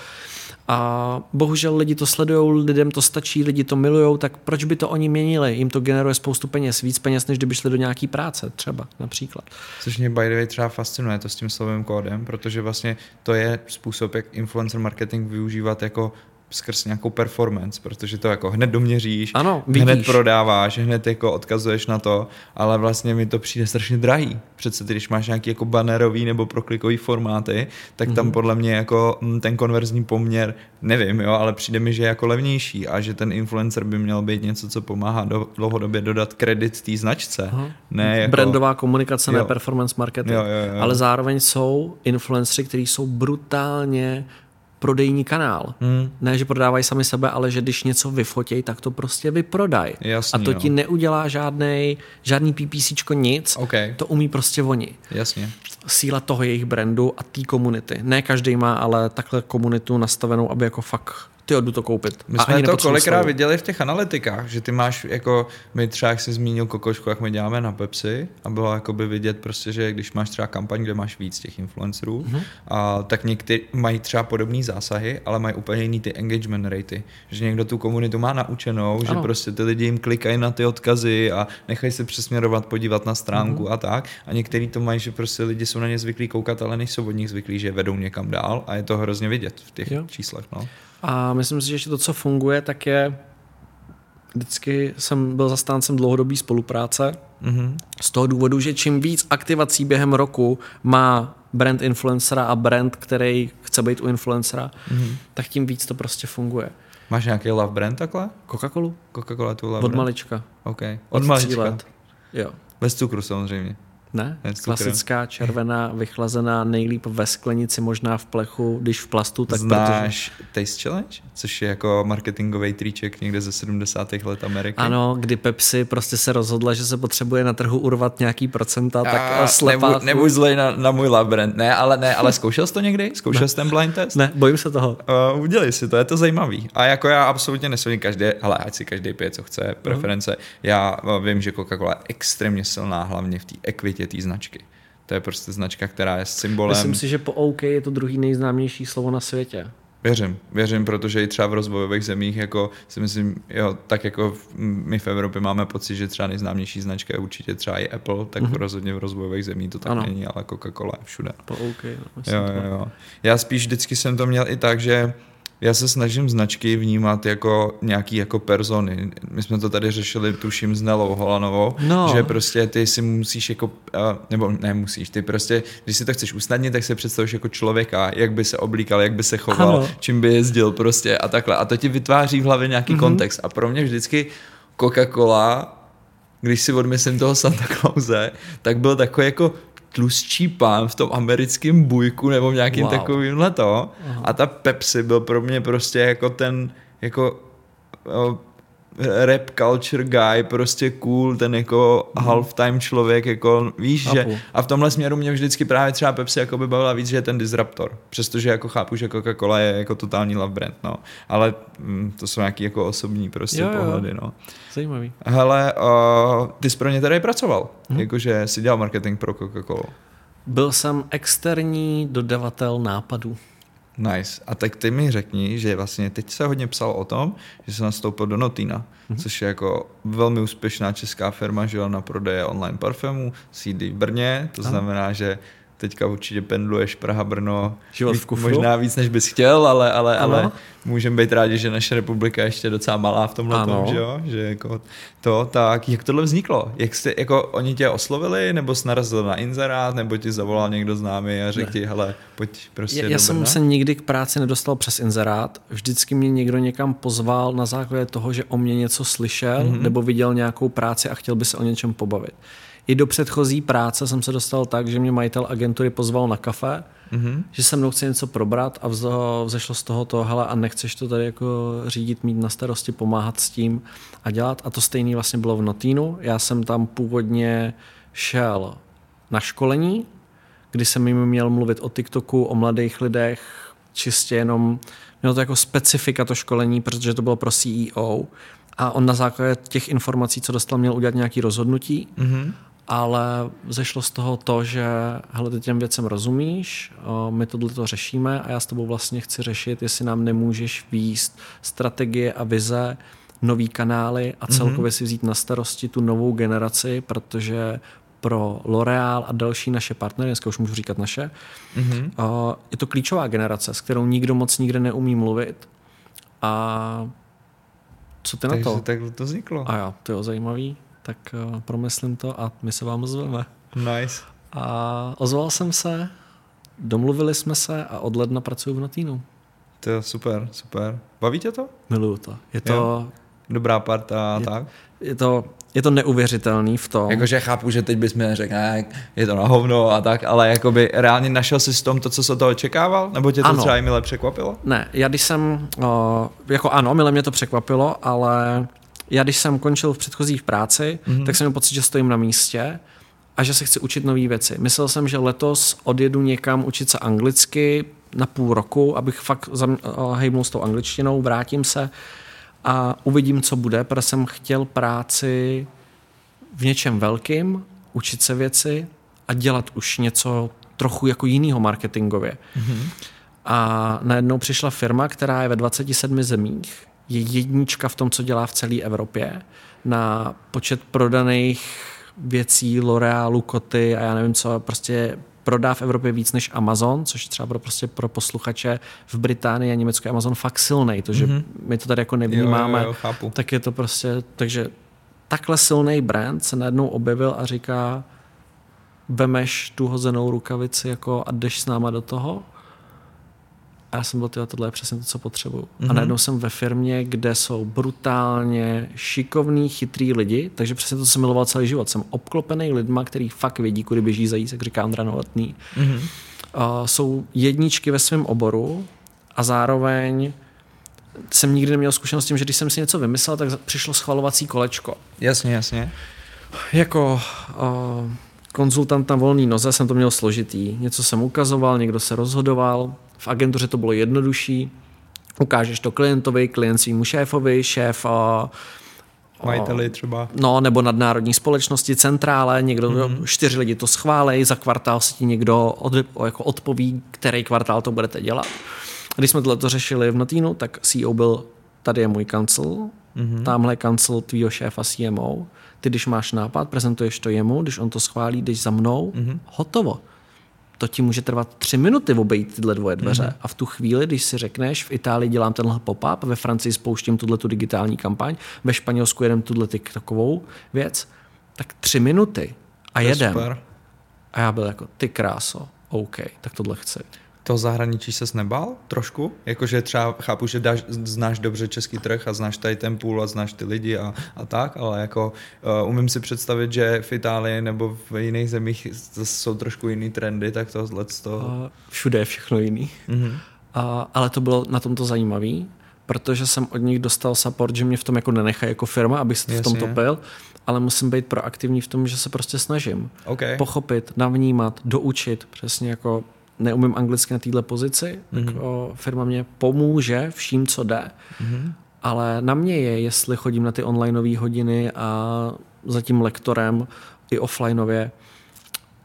A bohužel lidi to sledujou, lidem to stačí, lidi to milujou, tak proč by to oni měnili? Jim to generuje spoustu peněz, víc peněz, než kdyby šli do nějaký práce třeba například. Což mě by the way třeba fascinuje to s tím slovovým kódem, protože vlastně to je způsob, jak influencer marketing využívat jako skrz nějakou performance, protože to jako hned doměříš, ano, hned prodáváš, hned jako odkazuješ na to, ale vlastně mi to přijde strašně drahý. Přece když máš nějaký jako bannerový nebo proklikový formáty, tak tam podle mě jako ten konverzní poměr, nevím, jo, ale přijde mi, že je jako levnější a že ten influencer by měl být něco, co pomáhá dlouhodobě dodat kredit té značce. Ne jako... Brandová komunikace, ne performance marketing, jo. Ale zároveň jsou influencery, kteří jsou brutálně prodejní kanál. Ne, že prodávají sami sebe, ale že když něco vyfotěj, tak to prostě vyprodaj. Jasný, a to ti neudělá žádný PPCčko, nic. Okay. To umí prostě oni. Jasně. Síla toho jejich brandu a té komunity. Ne každý má ale takhle komunitu nastavenou, aby jako fakt ty jdu to koupit. My jsme to kolikrát viděli v těch analytikách, že ty máš jako, my třeba, jak jsi zmínil kokošku, jak my děláme na Pepsi, a bylo jakoby vidět prostě, že když máš třeba kampaň, kde máš víc těch influencerů, a tak někteří mají třeba podobné zásahy, ale mají úplně jiný ty engagement ratey. Že někdo tu komunitu má naučenou, že prostě ty lidi jim klikají na ty odkazy a nechají se přesměrovat, podívat na stránku a tak. A někteří to mají, že prostě lidi jsou na ně zvyklí koukat, ale nejsou od nich zvyklí, že vedou někam dál, a je to hrozně vidět v těch číslech, no. A myslím si, že to, co funguje, tak je, vždycky jsem byl zastáncem dlouhodobé spolupráce z toho důvodu, že čím víc aktivací během roku má brand influencera a brand, který chce být u influencera, tak tím víc to prostě funguje. Máš nějaký love brand takhle? Coca-Colu. Coca-Cola tu love brand? Od malička. Okay. Od malička? Let. Jo. Bez cukru samozřejmě. Ne, klasická, červená, vychlazená, nejlíp ve sklenici, možná v plechu, když v plastu, tak znáš protože... Taste Challenge, což je jako marketingový triček někde ze 70. let Ameriky. Ano, kdy Pepsi prostě se rozhodla, že se potřebuje na trhu urvat nějaký procenta, tak slepá... Nebuď zlej na můj love brand, ale zkoušel jsi to někdy? Zkoušel jsi ten blind test? Ne, bojím se toho. Udělej si to, je to zajímavý. A jako já absolutně nesoudím každý, ale ať si každý pije, co chce, preference. Já vím, že Coca-Cola je extrémně silná, hlavně v té ekvitě té značky. To je prostě značka, která je symbolem. Myslím si, že po OK je to druhý nejznámější slovo na světě. Věřím, protože i třeba v rozvojových zemích, jako si myslím, jo, tak jako my v Evropě máme pocit, že třeba nejznámější značka je určitě třeba i Apple, tak rozhodně v rozvojových zemích to tak není, ale Coca-Cola je všude. Jo. Já spíš vždycky jsem to měl i tak, že já se snažím značky vnímat jako nějaký jako persony. My jsme to tady řešili, tuším, s Nelou Holanovou, že prostě ty si musíš jako, nebo nemusíš, ty prostě, když si to chceš usnadnit, tak se představíš jako člověka, jak by se oblíkal, jak by se choval, čím by jezdil prostě a takhle. A to ti vytváří v hlavě nějaký kontext. A pro mě vždycky Coca-Cola, když si odmyslím toho Santa Clause, tak byl takový jako tlustší pán v tom americkém bujku nebo v nějakým takovýmhle to. A ta Pepsi byl pro mě prostě jako ten jako rap culture guy, prostě cool, ten jako halftime člověk, jako víš, že... A v tomhle směru mě vždycky právě třeba Pepsi jako by bavila víc, že je ten disruptor. Přestože jako chápu, že Coca-Cola je jako totální love brand, no. Ale to jsou nějaký jako osobní prostě pohledy, no. Zajímavý. Hele, ty jsi pro ně tady pracoval, jakože jsi dělal marketing pro Coca-Colu. Byl jsem externí dodavatel nápadů. Nice. A tak ty mi řekni, že vlastně teď se hodně psal o tom, že se nastoupil do Notina, což je jako velmi úspěšná česká firma, že na prodeje online parfémů, sídlí v Brně, to znamená, že teďka určitě pendluješ Praha-Brno, možná víc, než bys chtěl, ale můžeme být rádi, že naše republika je ještě docela malá v tomhle tom, že jo? Že jako to, tak jak tohle vzniklo? Jak jste, jako oni tě oslovili, nebo jsi narazil na inzerát, nebo ti zavolal někdo známý a řekl ti, hele, pojď prostě do Brna? Já jsem se nikdy k práci nedostal přes inzerát, vždycky mě někdo někam pozval na základě toho, že o mě něco slyšel, nebo viděl nějakou práci a chtěl by se o něčem pobavit. I do předchozí práce jsem se dostal tak, že mě majitel agentury pozval na kafe, že se mnou chce něco probrat a vzešlo z toho to, hele, a nechceš to tady jako řídit, mít na starosti, pomáhat s tím a dělat. A to stejné vlastně bylo v Notinu. Já jsem tam původně šel na školení, kdy jsem jim měl mluvit o TikToku, o mladých lidech, čistě jenom, mělo to jako specifika to školení, protože to bylo pro CEO a on na základě těch informací, co dostal, měl udělat nějaké rozhodnutí. Ale zešlo z toho to, že hele, ty těm věcem rozumíš, my tohleto řešíme a já s tebou vlastně chci řešit, jestli nám nemůžeš vést strategie a vize, nový kanály a celkově si vzít na starosti tu novou generaci, protože pro L'Oreal a další naše partnery, dneska už můžu říkat naše, je to klíčová generace, s kterou nikdo moc nikde neumí mluvit a co ty na to? Takže to vzniklo. A jo, to je zajímavý. Tak promyslím to a my se vám ozveme. Nice. A ozval jsem se, domluvili jsme se a od ledna pracuju v Notinu. To je super, super. Baví tě to? Miluju to. Je to... Jo. Dobrá parta a tak? Je to neuvěřitelný v tom. Jakože chápu, že teď bychom řekli, je to na hovno a tak, ale jakoby reálně našel jsi s tom to, co se toho očekával? Nebo tě to třeba i mile překvapilo? Ne, já když jsem, jako ano, mile mě to překvapilo, ale... Já, když jsem končil v předchozí práci, tak jsem měl pocit, že stojím na místě a že se chci učit nové věci. Myslel jsem, že letos odjedu někam učit se anglicky na půl roku, abych fakt hejbnul s tou angličtinou, vrátím se a uvidím, co bude, protože jsem chtěl práci v něčem velkým, učit se věci a dělat už něco trochu jako jinýho marketingově. A najednou přišla firma, která je ve 27 zemích, je jednička v tom, co dělá v celé Evropě. Na počet prodaných věcí L'Orealu, Koty a já nevím co, prostě prodá v Evropě víc než Amazon, což třeba pro posluchače v Británii a Německu Amazon fakt silnej, to, že my to tady jako nevnímáme, jo, tak je to prostě, takže takhle silnej brand se najednou objevil a říká, vemeš tu hozenou rukavici jako a jdeš s náma do toho. A já jsem byl, tohle je přesně to, co potřebuju. A najednou jsem ve firmě, kde jsou brutálně šikovní, chytrý lidi, takže přesně to, co jsem miloval celý život. Jsem obklopený lidma, který fakt vědí, kudy běží zajíc, jak říká Ondra Novotný. Jsou jedničky ve svém oboru a zároveň jsem nikdy neměl zkušenost s tím, že když jsem si něco vymyslel, tak přišlo schvalovací kolečko. Jasně. Jako... konzultant na volný noze jsem to měl složitý. Něco jsem ukazoval, někdo se rozhodoval. V agentuře to bylo jednodušší. Ukážeš to klientovi, klient svýmu šéfovi, šéf majiteli třeba. No, nebo nadnárodní společnosti, centrále, někdo 4 lidi to schválej, za kvartál si ti někdo odpoví, který kvartál to budete dělat. Když jsme tohle to řešili v Notinu, tak CEO byl, tady je můj kancel, tamhle je kancel tvýho šéfa CMO, ty když máš nápad, prezentuješ to jemu, když on to schválí, jdeš za mnou, hotovo. To ti může trvat 3 minuty obejít tyhle dvoje dveře. A v tu chvíli, když si řekneš, v Itálii dělám tenhle pop-up, ve Francii spouštím tuhletu digitální kampaň, ve Španělsku jedem tuhle takovou věc, tak 3 minuty a jedem. A já byl jako, ty kráso, OK, tak tohle chci. Toho zahraničí ses nebál trošku? Jakože třeba chápu, že znáš dobře český trh a znáš tady ten půl a znáš ty lidi a tak, ale jako umím si představit, že v Itálii nebo v jiných zemích jsou trošku jiný trendy, tak tohle z toho... Všude je všechno jiný. Ale to bylo na tomto zajímavý, protože jsem od nich dostal support, že mě v tom jako nenechají jako firma, abych se v tom topil, ale musím být proaktivní v tom, že se prostě snažím pochopit, navnímat, doučit, přesně jako neumím anglicky na této pozici, tak firma mě pomůže vším, co jde. Ale na mě je, jestli chodím na ty onlineové hodiny a za tím lektorem i offlineově,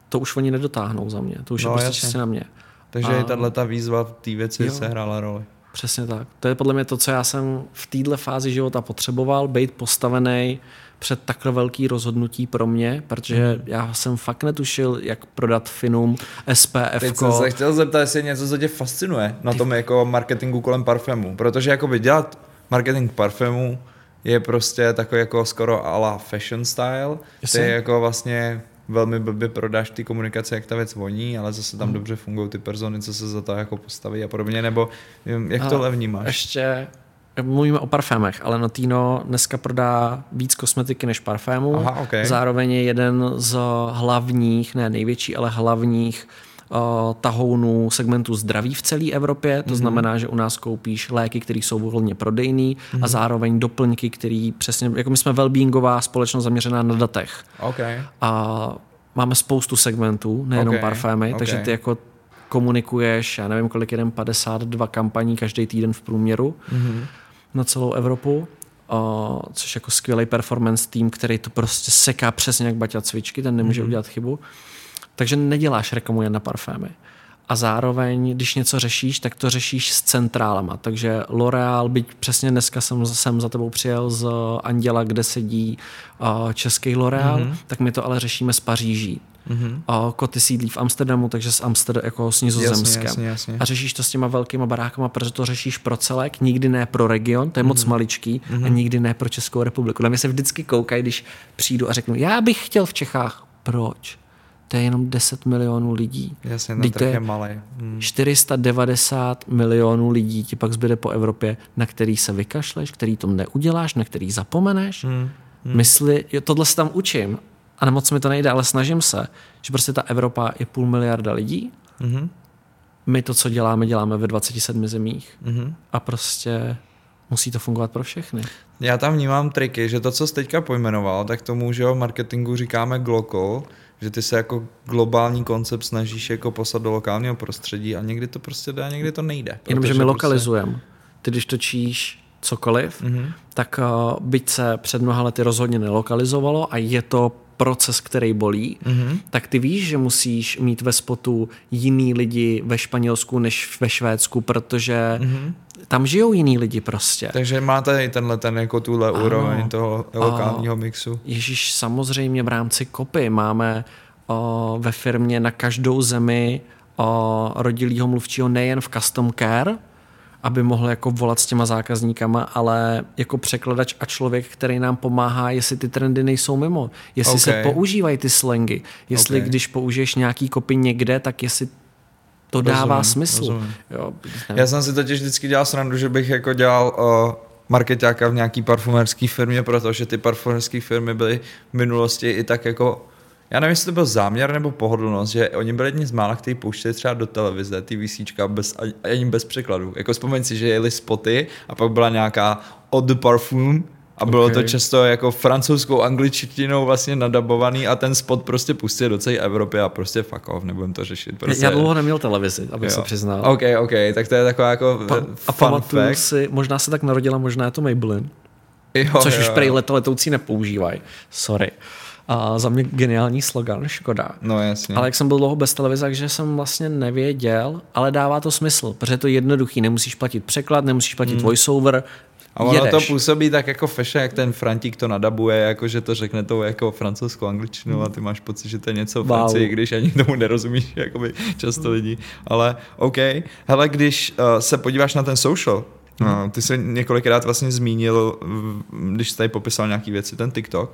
to už oni nedotáhnou za mě. To už je prostě čistě na mě. Takže i tato výzva v té věci sehrála roli. Přesně tak. To je podle mě to, co já jsem v této fázi života potřeboval, být postavený před takhle velký rozhodnutí pro mě, protože já jsem fakt netušil, jak prodat Finum, SPF. Teď jsem se chtěl zeptat, jestli něco, co tě fascinuje na tom jako marketingu kolem parfému, protože jakoby dělat marketing parfému je prostě takový jako skoro à la fashion style. Ty jako vlastně velmi blbě prodáš ty komunikace, jak ta věc voní, ale zase tam dobře fungují ty persony, co se za to jako postaví a podobně, nebo jak tohle vnímáš? Ještě mluvíme o parfémech, ale Notino dneska prodá víc kosmetiky než parfému. Zároveň je jeden z hlavních, ne největší, ale hlavních tahounů segmentu zdraví v celé Evropě. To znamená, že u nás koupíš léky, které jsou volně prodejný a zároveň doplňky, které přesně, jako my jsme wellbeingová společnost zaměřená na datech. A máme spoustu segmentů, nejenom parfémy, takže ty jako komunikuješ, já nevím kolik, 52 kampaní každý týden v průměru na celou Evropu, což jako skvělý performance tým, který to prostě seká přesně jak baťa cvičky, ten nemůže udělat chybu. Takže neděláš reklamu jen na parfémy. A zároveň, když něco řešíš, tak to řešíš s centrálama. Takže L'Oreal, byť přesně dneska jsem za tebou přijel z Anděla, kde sedí český L'Oreal, tak my to ale řešíme z Paříží. Koty sídlí v Amsterdamu, takže jako s Nizozemskem. Jasně. A řešíš to s těma velkýma barákama, protože to řešíš pro celek, nikdy ne pro region, to je moc maličký, a nikdy ne pro Českou republiku. Na mě se vždycky koukají, když přijdu a řeknu, já bych chtěl v Čechách. Proč? To je jenom 10 milionů lidí. Jasně, ten trh je malej. 490 milionů lidí ti pak zbyde po Evropě, na který se vykašleš, který to neuděláš, na který zapomeneš. Mysli, jo, tohle se tam učím a nemoc mi to nejde, ale snažím se, že prostě ta Evropa je 0,5 miliardy lidí. My to, co děláme ve 27 zemích. A prostě musí to fungovat pro všechny. Já tam vnímám triky, že to, co jsi teďka pojmenoval, tak tomu, že v marketingu říkáme global, že ty se jako globální koncept snažíš jako poslat do lokálního prostředí a někdy to prostě jde a někdy to nejde. Jenomže my lokalizujeme. Ty, když točíš cokoliv, tak byť se před mnoha lety rozhodně nelokalizovalo a je to proces, který bolí, tak ty víš, že musíš mít ve spotu jiný lidi ve Španělsku než ve Švédsku, protože tam žijou jiný lidi prostě. Takže máte i tenhle jako tuhle úroveň toho lokálního mixu. Ježíš, samozřejmě v rámci Kopy máme ve firmě na každou zemi rodilýho mluvčího nejen v Custom Care, aby mohl jako volat s těma zákazníkama, ale jako překladač a člověk, který nám pomáhá, jestli ty trendy nejsou mimo, jestli se používají ty slangy, jestli když použiješ nějaký kopy někde, tak jestli to dává smysl. Jo, já jsem si totiž vždycky dělal srandu, že bych jako dělal marketáka v nějaký parfumerský firmě, protože ty parfumerské firmy byly v minulosti i tak jako, já nevím, jestli to byl záměr nebo pohodlnost, že oni byli jedni z mála, kteří pouštěli třeba do televize ty VCčka bez překladu. Jako vzpomeň si, že jeli spoty a pak byla nějaká eau de parfum a bylo to často jako francouzskou angličtinou vlastně nadabovaný a ten spot prostě pustili do celé Evropy a prostě fuck off, nebudem to řešit. Prostě. Já dlouho neměl televizi, abych se přiznal. Ok, tak to je taková jako fun fact. Si, možná se tak narodila, možná je to Maybelline, což už prej letoucí nepoužívají. Sorry. A za mě geniální slogan, škoda. No jasně. Ale jak jsem byl dlouho bez televize, takže jsem vlastně nevěděl, ale dává to smysl, protože to je jednoduchý, nemusíš platit překlad, nemusíš platit voiceover. A ono jedeš. To působí tak jako fashion, jak ten Frantík to nadabuje, jako že to řekne tou jako francouzskou angličtinu a ty máš pocit, že to je něco v Francii, když ani tomu nerozumíš, jakoby často lidí. Ale OK. Hele, když se podíváš na ten social, ty jsi několikrát vlastně zmínil, když jsi tady popisal nějaký věci, ten TikTok.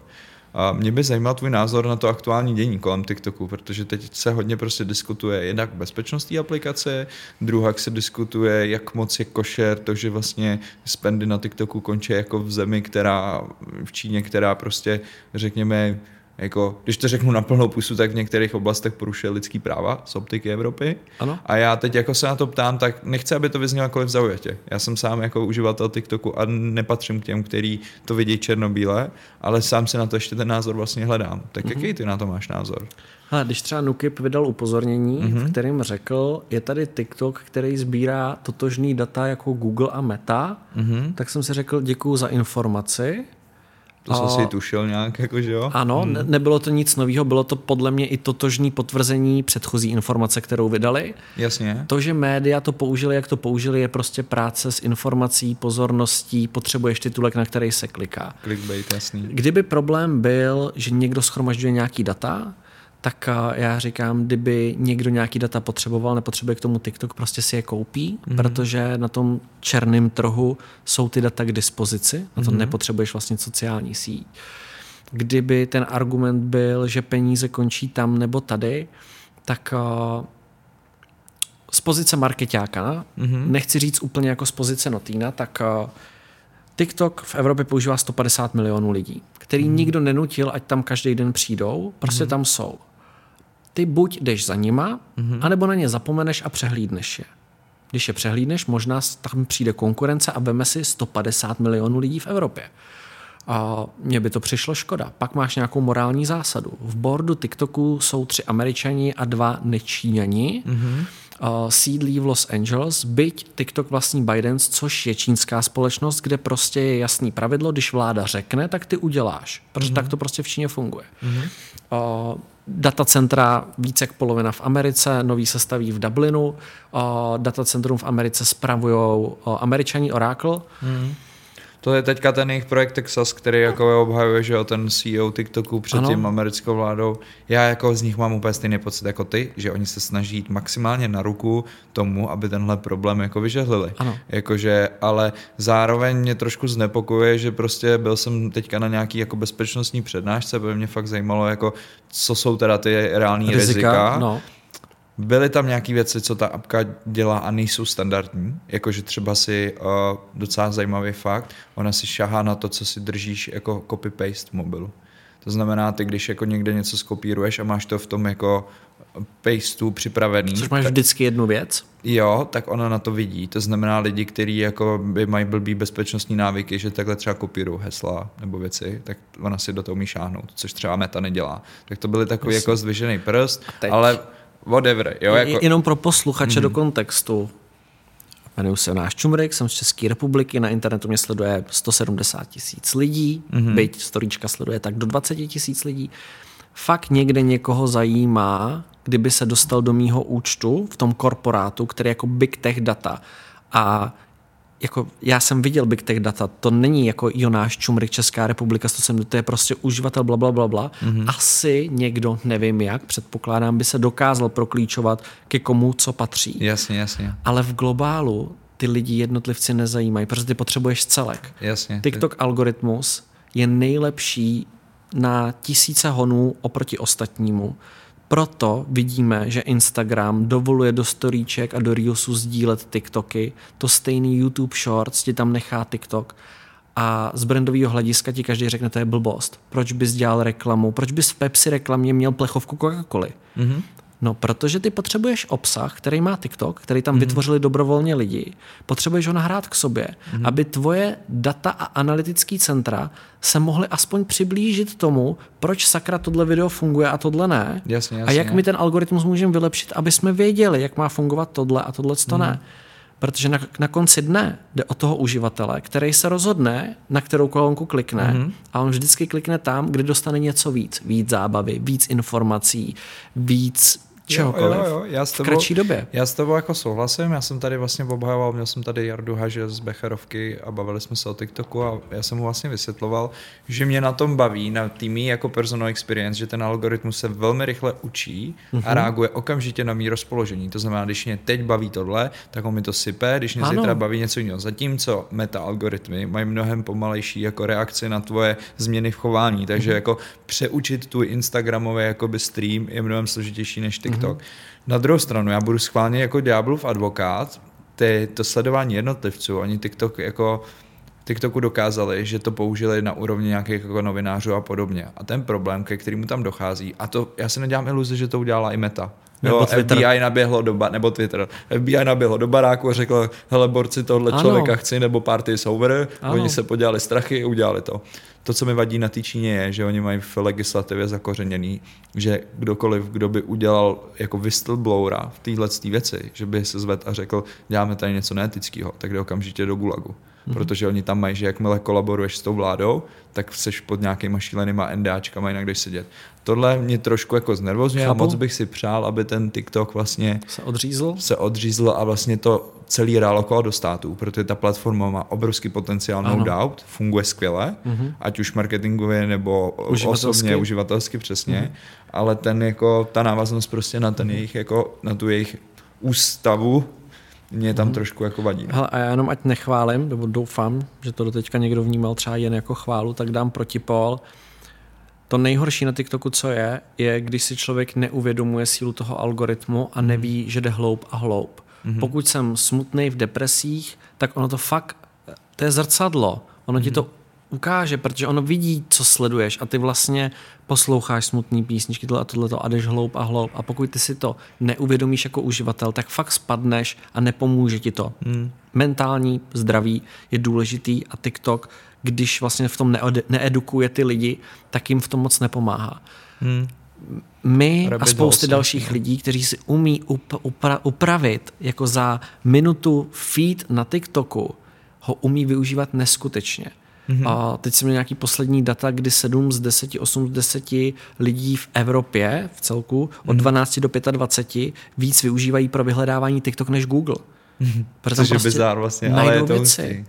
A mě by zajímal tvůj názor na to aktuální dění kolem TikToku, protože teď se hodně prostě diskutuje jednak bezpečnost té aplikace, druhak se diskutuje, jak moc je košer, to, že vlastně spendy na TikToku končí jako v zemi, která v Číně, která prostě řekněme, jako, když to řeknu na plnou pusu, tak v některých oblastech porušuje lidský práva z optiky Evropy. Ano. A já teď jako se na to ptám, tak nechci, aby to vyznělo jakkoliv zaujatě. Já jsem sám jako uživatel TikToku a nepatřím k těm, který to vidí černobíle, ale sám si na to ještě ten názor vlastně hledám. Tak jaký ty na to máš názor? Hele, když třeba Nukip vydal upozornění, v kterém řekl, je tady TikTok, který sbírá totožný data jako Google a Meta, tak jsem si řekl, děkuju za informaci. To jsem si tušil nějak, jakože jo? Ano, nebylo to nic nového, bylo to podle mě i totožné potvrzení předchozí informace, kterou vydali. Jasně. To, že média to použili, jak to použili, je prostě práce s informací, pozorností, potřebuješ titulek, na který se kliká. Clickbait, jasný. Kdyby problém byl, že někdo shromažďuje nějaký data, tak já říkám, kdyby někdo nějaký data potřeboval, nepotřebuje k tomu TikTok, prostě si je koupí, protože na tom černém trhu jsou ty data k dispozici, na to nepotřebuješ vlastně sociální síť. Kdyby ten argument byl, že peníze končí tam nebo tady, tak z pozice markeťáka, nechci říct úplně jako z pozice Notina, tak TikTok v Evropě používá 150 milionů lidí, který nikdo nenutil, ať tam každý den přijdou, prostě tam jsou. Ty buď jdeš za nima, anebo na ně zapomeneš a přehlídneš je. Když je přehlídneš, možná tam přijde konkurence a veme si 150 milionů lidí v Evropě. A mně by to přišlo škoda. Pak máš nějakou morální zásadu. V bordu TikToku jsou 3 Američani a 2 Nečíňani. Sídlí v Los Angeles, byť TikTok vlastní ByteDance, což je čínská společnost, kde prostě je jasný pravidlo, když vláda řekne, tak ty uděláš. Protože tak to prostě v Číně funguje. Datacentra více jak polovina v Americe, nový se staví v Dublinu, datacentrum v Americe spravujou Američaní Oracle. To je teďka ten jejich projekt Texas, který jako obhajuje, že ten CEO TikToku před tím americkou vládou. Já jako z nich mám úplně stejný pocit jako ty, že oni se snaží jít maximálně na ruku tomu, aby tenhle problém jako vyžehlili. Jakože, ale zároveň mě trošku znepokojuje, že prostě byl jsem teďka na nějaký jako bezpečnostní přednášce, protože mě fakt zajímalo, jako, co jsou teda ty reální rizika. Byly tam nějaké věci, co ta apka dělá a nejsou standardní, jakože třeba si docela zajímavý fakt, ona si šahá na to, co si držíš jako copy-paste mobilu. To znamená, ty když jako někde něco skopíruješ a máš to v tom jako pasteu připravený. Což máš tak vždycky jednu věc? Jo, tak ona na to vidí. To znamená lidi, kteří jako mají blbý bezpečnostní návyky, že takhle třeba kopírují hesla nebo věci, tak ona si do toho umí šáhnout, což třeba Meta nedělá. Tak to byly takový jako zdvižený prst, ale whatever, jo, jako jenom pro posluchače do kontextu. Jmenuji se Jonáš Čumrik, jsem z České republiky, na internetu mě sleduje 170 000 lidí, byť storíčka sleduje tak do 20 000 lidí. Fakt někde někoho zajímá, kdyby se dostal do mýho účtu v tom korporátu, který je jako Big Tech Data. A jako já jsem viděl Big Tech Data, to není jako Jonáš Čumrik, Česká republika, to je prostě uživatel blablabla. Asi někdo, nevím jak, předpokládám, by se dokázal proklíčovat ke komu co patří. Jasně. Ale v globálu ty lidi jednotlivci nezajímají, protože ty potřebuješ celek. Jasně. TikTok algoritmus je nejlepší na 1000 honů oproti ostatnímu. Proto vidíme, že Instagram dovoluje do storíček a do reelsů sdílet TikToky, to stejný YouTube Shorts ti tam nechá TikTok a z brandového hlediska ti každý řekne, to je blbost. Proč bys dělal reklamu? Proč bys v Pepsi reklamě měl plechovku Coca-Coly? No, protože ty potřebuješ obsah, který má TikTok, který tam vytvořili dobrovolně lidi, potřebuješ ho nahrát k sobě, aby tvoje data a analytický centra se mohly aspoň přiblížit tomu, proč sakra tohle video funguje a tohle ne. Jasně, a jak my ten algoritmus můžeme vylepšit, aby jsme věděli, jak má fungovat tohle a tohle to ne. Protože na konci dne jde o toho uživatele, který se rozhodne, na kterou kolonku klikne, a on vždycky klikne tam, kde dostane něco víc. Víc zábavy, víc informací, víc čehokoliv. Já s tebou, v kratší době. Já s tebou jako souhlasím, já jsem tady vlastně obhajoval, měl jsem tady Jardu Haže z Becherovky a bavili jsme se o TikToku a já jsem mu vlastně vysvětloval, že mě na tom baví, na týmí jako personal experience, že ten algoritmus se velmi rychle učí a reaguje okamžitě na mý rozpoložení. To znamená, když mě teď baví tohle, tak on mi to sype, když mě zítra baví něco jiného. Zatímco meta-algoritmy mají mnohem pomalejší jako reakci na tvoje změny v chování, takže jako přeučit tu Instagramový jakoby stream je mnohem složitější než TikTok. Na druhou stranu, já budu schválně jako ďáblův advokát, to sledování jednotlivců, oni TikToku dokázali, že to použili na úrovni nějakých jako novinářů a podobně. A ten problém, ke kterému tam dochází, a to já si nedělám iluzi, že to udělala i Meta. Jo, FBI naběhlo nebo Twitter. FBI naběhlo do baráku a řeklo, hele borci, tohle člověka chci, nebo party is over. Ano. Oni se podělali strachy, udělali to. To, co mi vadí na té Číně, je, že oni mají v legislativě zakořeněný, že kdokoliv, kdo by udělal jako whistleblowera v této věci, že by se zvedl a řekl, děláme tady něco neetického, tak jde okamžitě do gulagu. Protože oni tam mají, že jakmile kolaboruješ s tou vládou, tak seš pod nějakýma šílenýma NDAčkama, jinak jdeš sedět. Tohle mě trošku jako znervozňuje a moc bych si přál, aby ten TikTok vlastně se odřízl a vlastně to celý realokoval do států, protože ta platforma má obrovský potenciál, no doubt, funguje skvěle, ať už marketingově nebo osobně, uživatelsky přesně, ale ten jako, ta návaznost prostě na ten jejich, jako, na tu jejich ústavu mě tam trošku jako vadí. Hele, a já jenom ať nechválím, nebo doufám, že to doteďka někdo vnímal třeba jen jako chválu, tak dám protipol. To nejhorší na TikToku, co je, když si člověk neuvědomuje sílu toho algoritmu a neví, že jde hloub a hloub. Pokud jsem smutnej v depresích, tak ono to fakt, to je zrcadlo. Ono ti to ukáže, protože ono vidí, co sleduješ a ty vlastně posloucháš smutný písničky tohle a tohleto a jdeš hloub a hloub a pokud ty si to neuvědomíš jako uživatel, tak fakt spadneš a nepomůže ti to. Mentální zdraví je důležitý a TikTok, když vlastně v tom needukuje ty lidi, tak jim v tom moc nepomáhá. My a spousty dalších lidí, kteří si umí upravit jako za minutu feed na TikToku, ho umí využívat neskutečně. A teď jsem měl nějaký poslední data, kdy 8 z 10 lidí v Evropě v celku od 12 do 25 víc využívají pro vyhledávání TikTok než Google. Protože je prostě bizár vlastně, ale je to věci.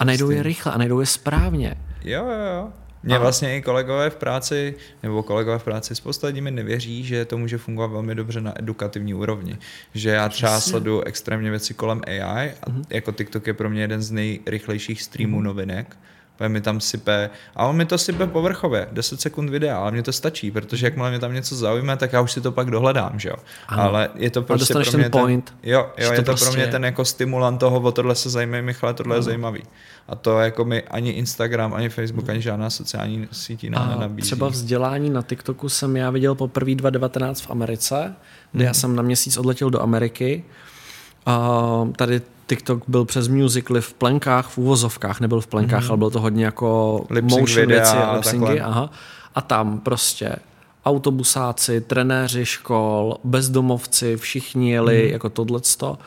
A najdou je rychle a najdou je správně. Jo. Mě vlastně i kolegové v práci s posledními nevěří, že to může fungovat velmi dobře na edukativní úrovni. Že já třeba sleduju extrémně věci kolem AI a jako TikTok je pro mě jeden z nejrychlejších streamů novinek. Mi tam sype, a on mi to sype povrchově, 10 sekund videa, ale mě to stačí, protože jakmile mě tam něco zaujme, tak já už si to pak dohledám, že jo. Ano. Ale je to prostě pro mě pro mě ten jako stimulant toho, o tohle se zajímej, Michale, tohle je zajímavý. A to jako mi ani Instagram, ani Facebook, ani žádná sociální sítí nám nenabízí. Třeba vzdělání na TikToku jsem já viděl poprvé 2019 v Americe, kde já jsem na měsíc odletěl do Ameriky. Tady TikTok byl přes musicly v plenkách, v uvozovkách, nebyl v plenkách, ale bylo to hodně jako motion věci a lipsingy. A tam prostě autobusáci, trenéři škol, bezdomovci, všichni jeli jako tohleto.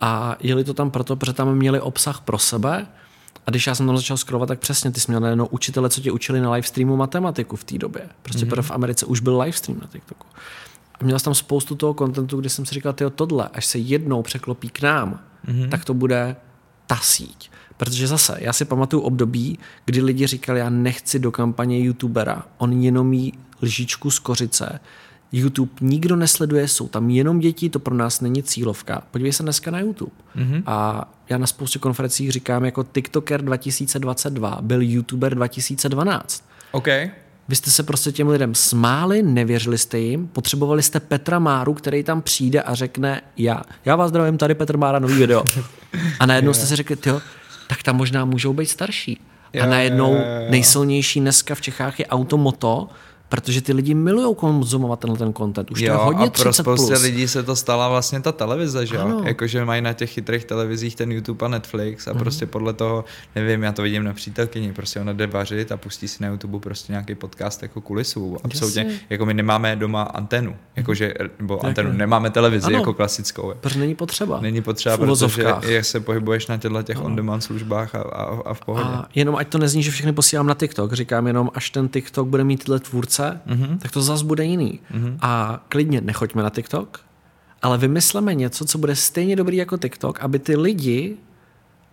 A jeli to tam proto, protože tam měli obsah pro sebe. A když já jsem tam začal scrollovat, tak přesně ty jsi měl najednou učitele, co tě učili na livestreamu matematiku v té době. Prostě protože v Americe už byl livestream na TikToku. A měl jsem tam spoustu toho kontentu, kde jsem si říkal, tyjo, tohle, až se jednou překlopí k nám, tak to bude ta síť. Protože zase, já si pamatuju období, kdy lidi říkali, já nechci do kampaně youtubera, on jenom jí lžičku z kořice. YouTube nikdo nesleduje, jsou tam jenom děti, to pro nás není cílovka. Podívej se dneska na YouTube. A já na spoustě konferencích říkám, jako TikToker 2022 byl YouTuber 2012. Okay. Vy jste se prostě těm lidem smáli, nevěřili jste jim, potřebovali jste Petra Máru, který tam přijde a řekne já vás zdravím, tady Petr Mára, nový video. A najednou jste si řekli, tak tam možná můžou být starší. A najednou nejsilnější dneska v Čechách je automoto, protože ty lidi milují konzumovat tenhle content. Už to je hodně 30+. A pro spoustě lidí se to stala vlastně ta televize, že jo? Jakože mají na těch chytrých televizích ten YouTube a Netflix a prostě podle toho, nevím, já to vidím na přítelkyni, prostě ona jde vařit a pustí si na YouTube prostě nějaký podcast jako kulisu. Absolutně, jako my nemáme doma anténu, jakože, nebo anténu, nemáme televizi jako klasickou. Protože není potřeba. Není potřeba, protože jak se pohybuješ na těchto těch on-demand službách a v pohodě. A jenom ať to nezní, že všechny posílám na TikTok, říkám jenom, až ten TikTok bude mít tyhle tvůrce, tak to zas bude jiný. A klidně nechoďme na TikTok, ale vymysleme něco, co bude stejně dobrý jako TikTok, aby ty lidi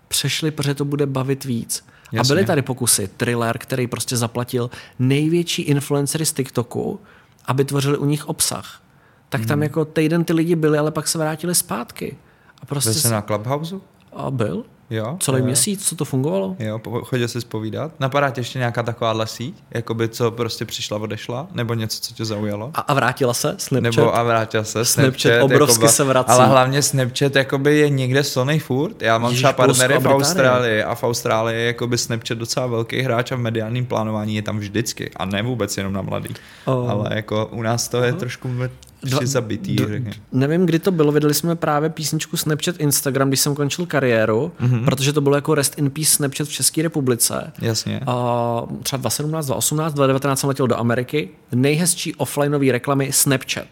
přešli, protože to bude bavit víc. Jasně. A byly tady pokusy, Thriller, který prostě zaplatil největší influencery z TikToku, aby tvořili u nich obsah. Tak tam jako týden ty lidi byli, ale pak se vrátili zpátky. A prostě byl jsi na Clubhouse? A byl. Jo, celý měsíc, co to fungovalo? Jo, chodil jsi zpovídat. Napadá tě ještě nějaká takováhle síť, jakoby co prostě přišla, odešla, nebo něco, co tě zaujalo? A vrátila se? Snapchat? Nebo a vrátila se? Snapchat obrovsky jako, se vrací. Ale hlavně Snapchat jakoby je někde silnej furt. Já mám třeba partnery v Austrálii a v Austrálii jakoby Snapchat docela velký hráč a v mediálním plánování je tam vždycky. A ne vůbec jenom na mladý. Ale jako u nás to je trošku zabitý. Nevím, kdy to bylo, vydali jsme právě písničku Snapchat Instagram, když jsem končil kariéru, protože to bylo jako Rest in Peace Snapchat v České republice. Jasně. Třeba 2017, 2018, 2019 jsem letěl do Ameriky. Nejhezčí offlineový reklamy Snapchat.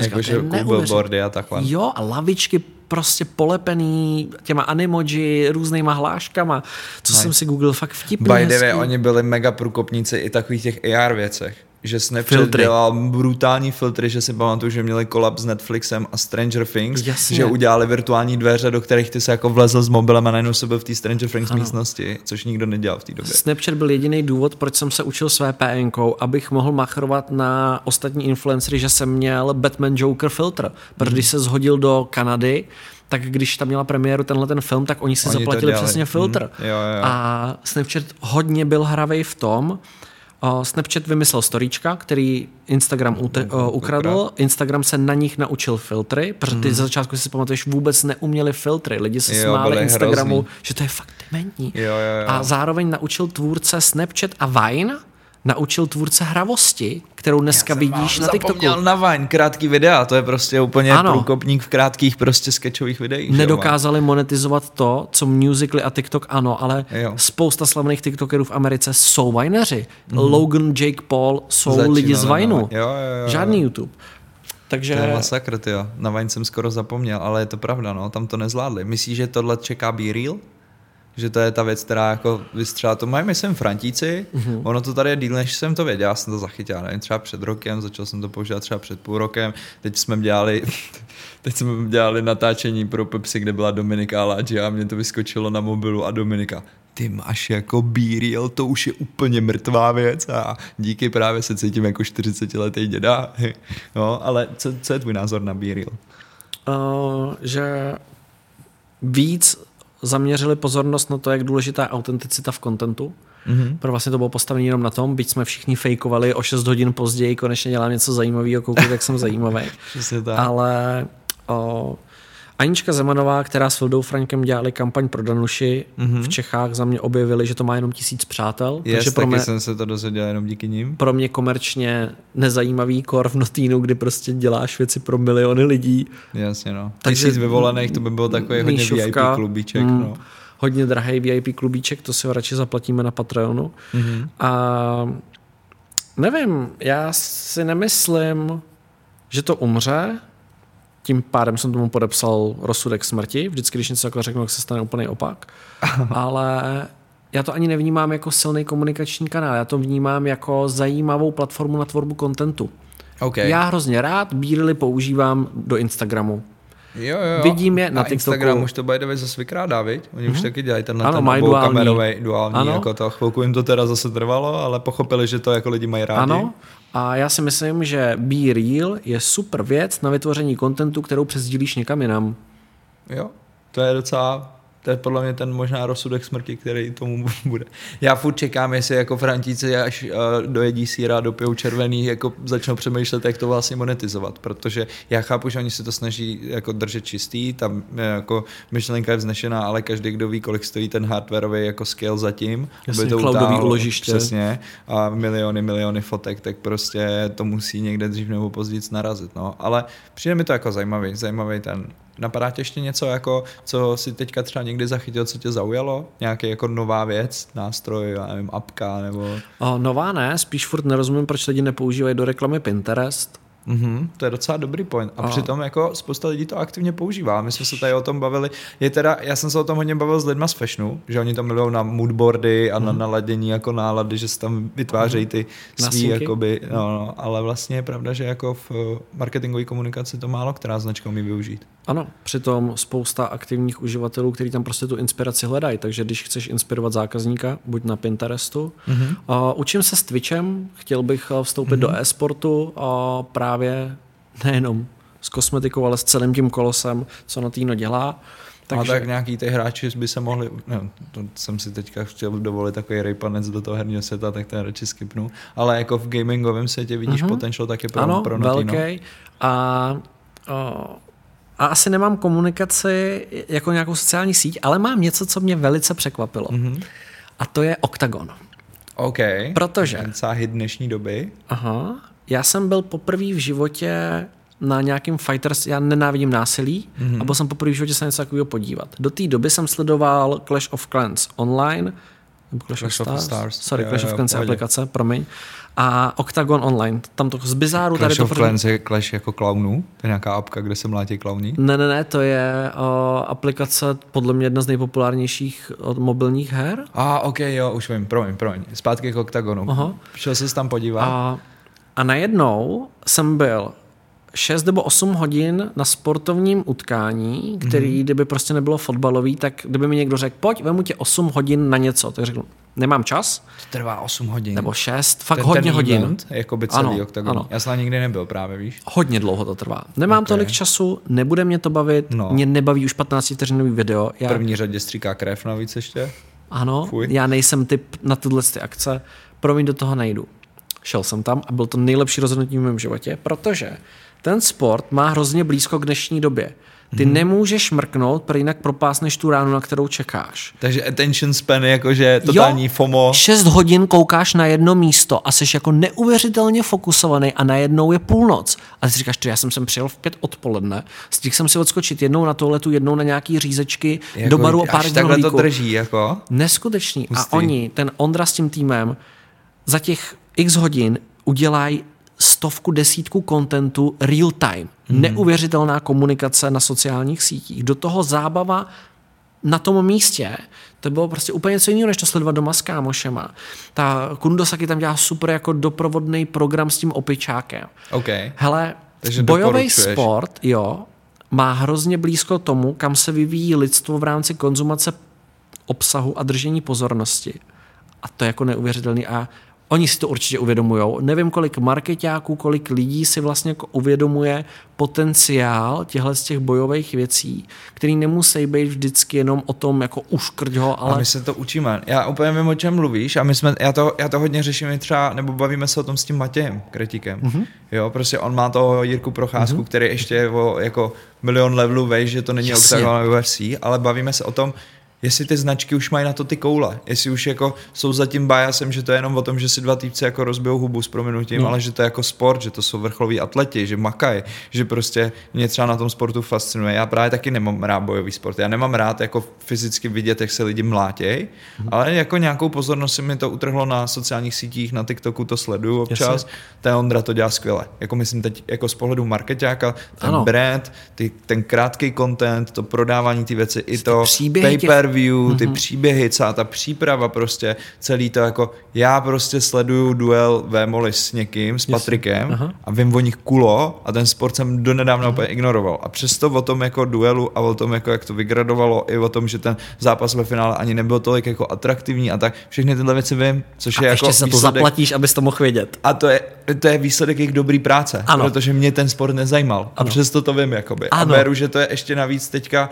Jakože billboardy a takhle. Jo, a lavičky prostě polepený těma animoji, různýma hláškama, co jsem si Google fakt vtipný. By the way, oni byli mega průkopníci i takových těch AR věcech. Že Snapchat dělal brutální filtry, že si pamatuju, že měli kolab s Netflixem a Stranger Things, že udělali virtuální dveře, do kterých ty se jako vlezl s mobilem a najednou se byl v té Stranger Things místnosti, což nikdo nedělal v té době. Snapchat byl jediný důvod, proč jsem se učil své PN-kou, abych mohl machrovat na ostatní influencery, že jsem měl Batman Joker filtr, protože když se zhodil do Kanady, tak když tam měla premiéru tenhle ten film, tak oni si zaplatili přesně filtr. A Snapchat hodně byl hravej v tom, Snapchat vymyslel storíčka, který Instagram ukradl. Instagram se na nich naučil filtry, protože ty ze začátku, si pamatuješ, vůbec neuměli filtry. Lidi se smáli Instagramu, že to je fakt dementní. A zároveň naučil tvůrce Snapchat a Vine, naučil tvůrce hravosti, kterou dneska vidíš na TikToku. Já zapomněl na Vine, krátký videa, to je prostě úplně průkopník v krátkých prostě sketchových videích. Nedokázali monetizovat to, co Musical.ly a TikTok ano, ale spousta slavných TikTokerů v Americe jsou Vineři. Logan, Jake Paul jsou lidi z Vineu. Žádný YouTube. Takže... To je masakr, tyjo. Na Vine jsem skoro zapomněl, ale je to pravda, no, tam to nezvládli. Myslíš, že tohle čeká BeReal? Že to je ta věc, která jako vystřelá. To mají, myslím, Frantíci. Ono to tady je díl, než jsem to věděl. Já jsem to zachytil, nevím, třeba před rokem, začal jsem to používat třeba před půl rokem. Teď jsme dělali natáčení pro Pepsi, kde byla Dominika Aladžia a mě to vyskočilo na mobilu a Dominika, ty máš jako BeReal, to už je úplně mrtvá věc a díky, právě se cítím jako 40-letý děda. No, ale co je tvůj názor na BeReal? Že víc zaměřili pozornost na to, jak důležitá je autenticita v kontentu. Pro vlastně to bylo postavené jenom na tom, byť jsme všichni fejkovali, o 6 hodin později konečně dělám něco zajímavého, koukej, jak jsem zajímavý. Ale Anička Zemanová, která s Vildou Frankem dělali kampaň pro Danuši, v Čechách za mě objevili, že to má jenom 1000 přátel. Taky jsem se to dozvěděl jenom díky nim. Pro mě komerčně nezajímavý kor v Notinu, kdy prostě děláš věci pro miliony lidí. Jasně, no. 1000 vyvolených, to by bylo takový hodně VIP klubíček. Hodně drahý VIP klubíček, to si ho radši zaplatíme na Patreonu. A nevím, já si nemyslím, že to umře. Tím pádem jsem tomu podepsal rozsudek smrti. Vždycky, když něco takhle řeknu, tak se stane úplný opak. Ale já to ani nevnímám jako silný komunikační kanál. Já to vnímám jako zajímavou platformu na tvorbu kontentu. Okay. Já hrozně rád BeReal používám do Instagramu. Jo. Vidím je na TikToku. Instagram už to by the way zase vykrádá, viď? Oni už taky dělají tenhle dvoukamerovej duální jako to. Chvilku jim to teda zase trvalo, ale pochopili, že to jako lidi mají rádi. Ano. A já si myslím, že BeReal je super věc na vytvoření kontentu, kterou přesdílíš někam jinam. Jo, to je docela To je podle mě ten možná rozsudek smrti, který tomu bude. Já furt čekám, jestli jako Frantíci, až dojedí síra, dopijou červený, jako začnou přemýšlet, jak to vlastně monetizovat, protože já chápu, že oni se to snaží jako držet čistý, tam jako myšlenka je vznešená, ale každý, kdo ví, kolik stojí ten hardwareový jako scale zatím, jasně, aby to cloudový uložiště. Přesně, a miliony fotek, tak prostě to musí někde dřív nebo později narazit, no, ale přijde mi to jako zajímavý ten. Napadá tě ještě něco, jako, co si teďka třeba někdy zachytil, co tě zaujalo? Nějaký jako nová věc, nástroj, já nevím, apka nebo... Nová ne, spíš furt nerozumím, proč lidi nepoužívají do reklamy Pinterest. To je docela dobrý point. A přitom jako spousta lidí to aktivně používá. My jsme se tady o tom bavili. Já jsem se o tom hodně bavil s lidma z fashionu, že oni to milují na moodboardy a na naladění jako nálady, že se tam vytvářejí ty svý jakoby, no, ale vlastně je pravda, že jako v marketingové komunikaci to málo která značka umí využít. Ano, přitom spousta aktivních uživatelů, kteří tam prostě tu inspiraci hledají, takže když chceš inspirovat zákazníka, buď na Pinterestu. Učím se s Twitchem, chtěl bych vstoupit do e-sportu a právě nejenom s kosmetikou, ale s celým tím kolosem, co Notino dělá. Takže... A tak nějaký ty hráči by se mohli... No, to jsem si teďka chtěl dovolit takový rejpanec do toho herního světa, tak ten radši skipnu. Ale jako v gamingovém světě vidíš potenciál taky pro Notino. Velký. A asi nemám komunikaci jako nějakou sociální síť, ale mám něco, co mě velice překvapilo. A to je Oktagon. OK. Protože... Záhy dnešní doby. Já jsem byl poprvé v životě na nějakým fighters, já nenávidím násilí, a byl jsem poprvé v životě se něco takového podívat. Do té doby jsem sledoval Clash of Clans online, nebo Clash of Stars. Sorry, Clash of Clans je aplikace, promiň. A Oktagon online, tam to z bizáru. Clash tady of to Clans je Clash jako klaunů? To je nějaká apka, kde se mlátí klauní? Ne, to je aplikace podle mě jedna z nejpopulárnějších od mobilních her. OK, jo, už vím, promiň. Zpátky k Oktagonu. Šel jsi tam podívat. A najednou jsem byl 6 nebo 8 hodin na sportovním utkání, který, kdyby prostě nebylo fotbalový, tak kdyby mi někdo řekl, pojď, vemu tě 8 hodin na něco. Tak řeknu, nemám čas. To trvá 8 hodin. Nebo 6, fakt hodně hodin. Jako by celý Oktagon. Já jsem nikdy nebyl právě, víš? Hodně dlouho to trvá. Nemám tolik času, nebude mě to bavit, mě nebaví už 15 vteřinový video. V první řadě stříká krev navíc ještě. Ano, já nejsem typ na tyhle akce, promiň, do toho nejdu. Šel jsem tam a byl to nejlepší rozhodnutí v mém životě, protože ten sport má hrozně blízko k dnešní době. Ty nemůžeš mrknout, protože jinak propásneš tu ránu, na kterou čekáš. Takže attention span je jakože totální FOMO. 6 hodin koukáš na jedno místo a jsi jako neuvěřitelně fokusovaný a najednou je půlnoc. A ty říkáš, já jsem sem přijel v 5 odpoledne, stihl jsem si odskočit jednou na toaletu, jednou na nějaký řízečky, jako do baru a pár dní. Takhle to drží, jako? Neskutečný. Hustý. A oni, ten Ondra s tím týmem, za těch x hodin udělají 100, 10 kontentu real time. Neuvěřitelná komunikace na sociálních sítích. Do toho zábava na tom místě. To bylo prostě úplně něco jiného, než to sledovat doma s kámošema. Ta Kundosaki tam dělá super jako doprovodný program s tím opičákem. Okay. Hele, bojový sport má hrozně blízko tomu, kam se vyvíjí lidstvo v rámci konzumace obsahu a držení pozornosti. A to je jako neuvěřitelný a oni si to určitě uvědomujou. Nevím, kolik marketáků, kolik lidí si vlastně jako uvědomuje potenciál těchto z těch bojových věcí, který nemusí být vždycky jenom o tom, jako uškrť ho, ale... A my se to učíme. Já úplně vím, o čem mluvíš a já to hodně řeším třeba, nebo bavíme se o tom s tím Matějem Kritikem. Jo, prostě on má toho Jirku Procházku, který ještě je jako milion levelů vejš, že to není Oktagon UFC, ale bavíme se o tom, jestli ty značky už mají na to ty koule, jestli už jako jsou za tím biasem, že to je jenom o tom, že si dva týpci jako rozbijou hubu s prominutím, ale že to je jako sport, že to jsou vrcholoví atleti, že makají, že prostě mě třeba na tom sportu fascinuje. Já právě taky nemám rád bojový sport, já nemám rád jako fyzicky vidět, jak se lidi mlátěj, ale jako nějakou pozornost si mi to utrhlo na sociálních sítích, na TikToku to sleduju občas, ten Ondra to dělá skvěle. Jako myslím teď jako z pohledu marketáka, ten brand, ten krátký content, to prodávání ty věci, i to paper view, ty příběhy, celá ta příprava prostě, celý to jako já prostě sleduju duel Vémoli s někým, s Patrikem a vím o nich kulo a ten sport jsem donedávna úplně ignoroval. A přesto o tom jako duelu a o tom jako jak to vygradovalo i o tom, že ten zápas ve finále ani nebyl tolik jako atraktivní a tak, všechny tyhle věci vím, což a je ještě jako za to výsledek, zaplatíš, abys to mohl vědět. A to je výsledek jejich dobrý práce, protože mě ten sport nezajímal a přesto to vím jakoby. A beru, že to je ještě navíc teďka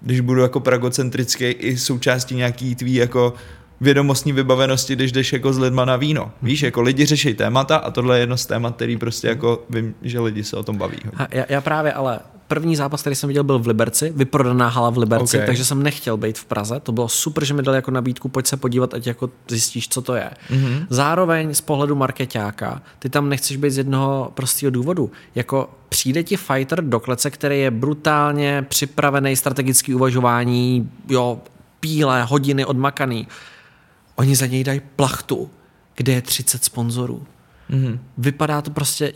když budu jako pragocentrický i součástí nějaký tvý jako vědomostní vybavenosti, když jdeš jako s lidma na víno. Víš, jako lidi řeší témata a tohle je jedno z témat, který prostě jako vím, že lidi se o tom baví. Já právě, ale první zápas, který jsem viděl, byl v Liberci, vyprodaná hala v Liberci, okay. Takže jsem nechtěl být v Praze. To bylo super, že mi dali jako nabídku, pojď se podívat, ať jako zjistíš, co to je. Mm-hmm. Zároveň z pohledu markeťáka, ty tam nechceš být z jednoho prostého důvodu. Jako přijde ti fighter do klece, který je brutálně připravený, strategický uvažování, jo, píle, hodiny odmakaný. Oni za něj dají plachtu, kde je 30 sponzorů. Mm-hmm. Vypadá to prostě,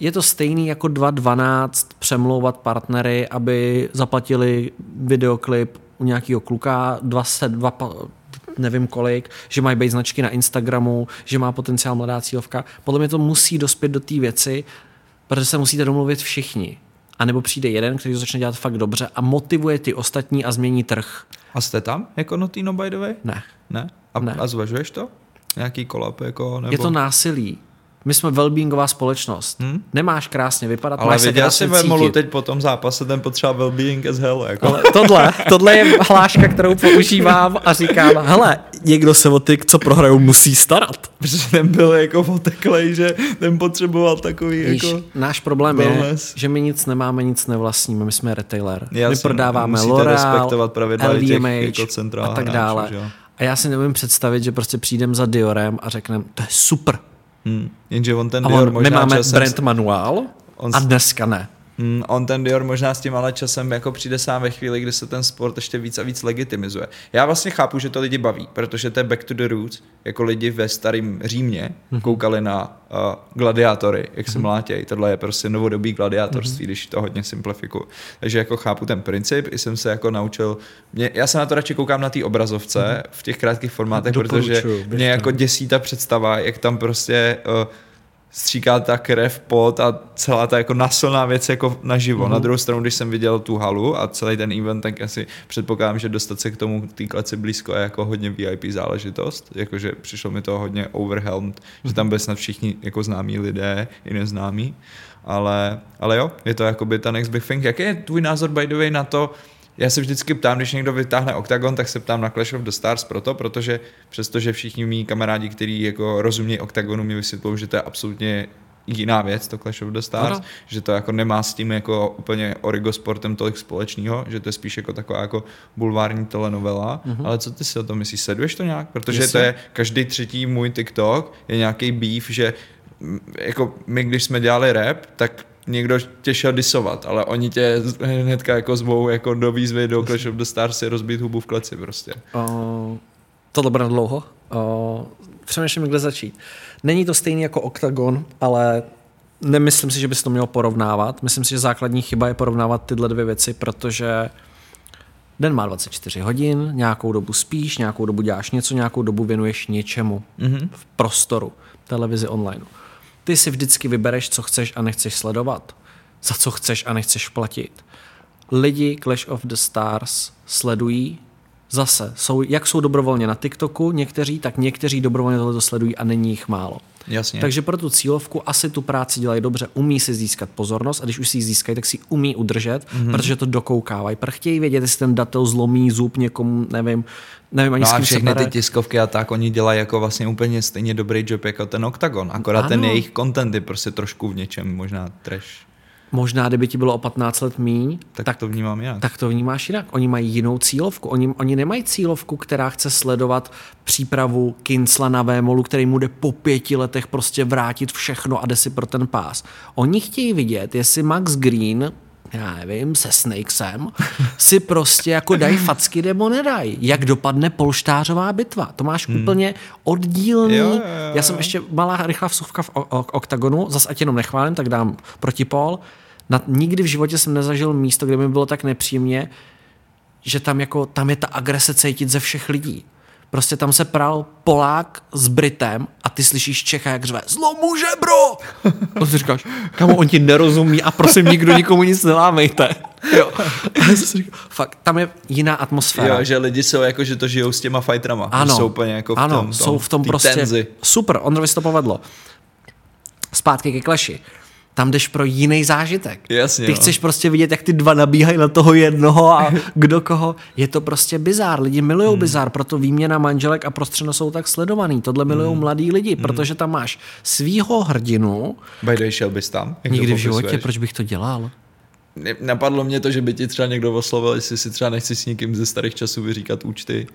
je to stejný jako 2012 přemlouvat partnery, aby zaplatili videoklip u nějakého kluka, nevím kolik, že mají být značky na Instagramu, že má potenciál mladá cílovka. Podle mě to musí dospět do té věci, protože se musíte domluvit všichni. A nebo přijde jeden, který to začne dělat fakt dobře a motivuje ty ostatní a změní trh. A jste tam jako Notino by the way? Ne. A zvažuješ to? Nějaký kolab jako nebo... Je to násilí. My jsme wellbeingová společnost. Nemáš krásně vypadat, ale máš se krásně cítit. Ale viděl si Vemolu teď po tom zápase, ten potřeba wellbeing as hell. Jako. Ale tohle je hláška, kterou používám a říkám, hele, někdo se o ty, co prohrajou, musí starat. Protože ten byl jako oteklej, že ten potřeboval takový víš, jako... Náš problém wellness. Je, že my nic nemáme, nic nevlastníme. My jsme retailer. My prodáváme L'Oreal, LVMH jako a tak dále. Hráčů, a já si nevím představit, že prostě přijdem za Diorem a řeknem, to je super. Jenže on ten Dior možná nemáme časem... brand manuál a dneska ne. On ten Dior možná s tím ale časem jako přijde sám ve chvíli, kdy se ten sport ještě víc a víc legitimizuje. Já vlastně chápu, že to lidi baví, protože to je back to the roots, jako lidi ve starém Římě koukali na gladiátory, jak se mlátějí. Tohle je prostě novodobý gladiátorství, když to hodně simplifikuju. Takže jako chápu ten princip i jsem se jako naučil. Já se na to radši koukám na té obrazovce v těch krátkých formátech, protože mě jako děsí ta představa, jak tam prostě... stříká ta krev, pot a celá ta jako násilná věc jako naživo. Na druhou stranu, když jsem viděl tu halu a celý ten event, tak asi předpokládám, že dostat se k tomu té kleci blízko je jako hodně VIP záležitost. Jakože přišlo mi to hodně overwhelmed, že tam byli snad všichni jako známí lidé i neznámí. Ale jo, je to jakoby ta next big thing. Jaký je tvůj názor by the way na to? Já se vždycky ptám, když někdo vytáhne Oktagon, tak se ptám na Clash of the Stars protože přestože všichni mý kamarádi, kteří jako rozumějí Oktagonu, mi vysvětlují, že to je absolutně jiná věc, to Clash of the Stars, že to jako nemá s tím jako úplně origosportem tolik společného, že to je spíš jako taková jako bulvární telenovela, ale co ty si o tom myslíš, sleduješ to nějak? Protože to je každý třetí můj TikTok, je nějaký beef, že jako my, když jsme dělali rap, tak někdo tě šel disovat, ale oni tě hnedka jako zvou jako do výzvy do Clash of the Stars je rozbít hubu v kleci prostě. Tohle bude dlouho. Přemýšlím, kde začít. Není to stejný jako Oktagon, ale nemyslím si, že bys to měl porovnávat. Myslím si, že základní chyba je porovnávat tyhle dvě věci, protože den má 24 hodin, nějakou dobu spíš, nějakou dobu děláš něco, nějakou dobu věnuješ něčemu v prostoru, televizi, online. Ty si vždycky vybereš, co chceš a nechceš sledovat. Za co chceš a nechceš platit. Lidi Clash of the Stars sledují zase. Jak jsou dobrovolně na TikToku někteří, tak někteří dobrovolně tohle sledují a není jich málo. Jasně. Takže pro tu cílovku asi tu práci dělají dobře. Umí si získat pozornost a když už si ji získají, tak si ji umí udržet, protože to dokoukávají. Chtějí vědět, jestli ten datel zlomí zub někomu, nevím ani no s kým všechny ty tiskovky a tak, oni dělají jako vlastně úplně stejně dobrý job jako ten Oktagon. Akorát ano. Ten jejich content je prostě trošku v něčem možná trash. Možná, kdyby ti bylo o 15 let míň, tak to vnímám jinak. Tak to vnímáš jinak. Oni mají jinou cílovku. Oni nemají cílovku, která chce sledovat přípravu Kincla na Vémolu, který mu jde po 5 letech prostě vrátit všechno a jde si pro ten pás. Oni chtějí vidět, jestli Max Green, já nevím, se Snakesem, si prostě jako dají facky nebo nedají. Jak dopadne polštářová bitva. To máš úplně oddílný. Jo. Já jsem ještě malá rychlá vsuvka v Oktagonu, zas ať jenom nechválím, tak dám protipol. Nikdy v životě jsem nezažil místo, kde mi bylo tak nepříjemně, že tam je ta agrese cítit ze všech lidí. Prostě tam se pral Polák s Britem a ty slyšíš Čecha, jak řve zlomu žebro! A ty říkáš, kamo, on ti nerozumí a prosím, nikdo nikomu nic nelámejte. Jo. Fakt, tam je jiná atmosféra. Jo, že lidi jsou jako, že to žijou s těma fajtrama. Ano, jsou úplně jako v tom, jsou v tom prostě tenzi. Super, Ondrovi se to povedlo. Zpátky ke Clashi. tam jdeš pro jiný zážitek. Jasně, ty chceš prostě vidět, jak ty dva nabíhají na toho jednoho a kdo koho. Je to prostě bizár. Lidi milujou bizár, proto výměna manželek a prostřeno jsou tak sledovaný. Tohle milujou mladí lidi, protože tam máš svýho hrdinu. Bajdej, šel bys tam? Nikdy v životě, proč bych to dělal? Napadlo mě to, že by ti třeba někdo oslovil, jestli si třeba nechci s někým ze starých časů vyříkat účty.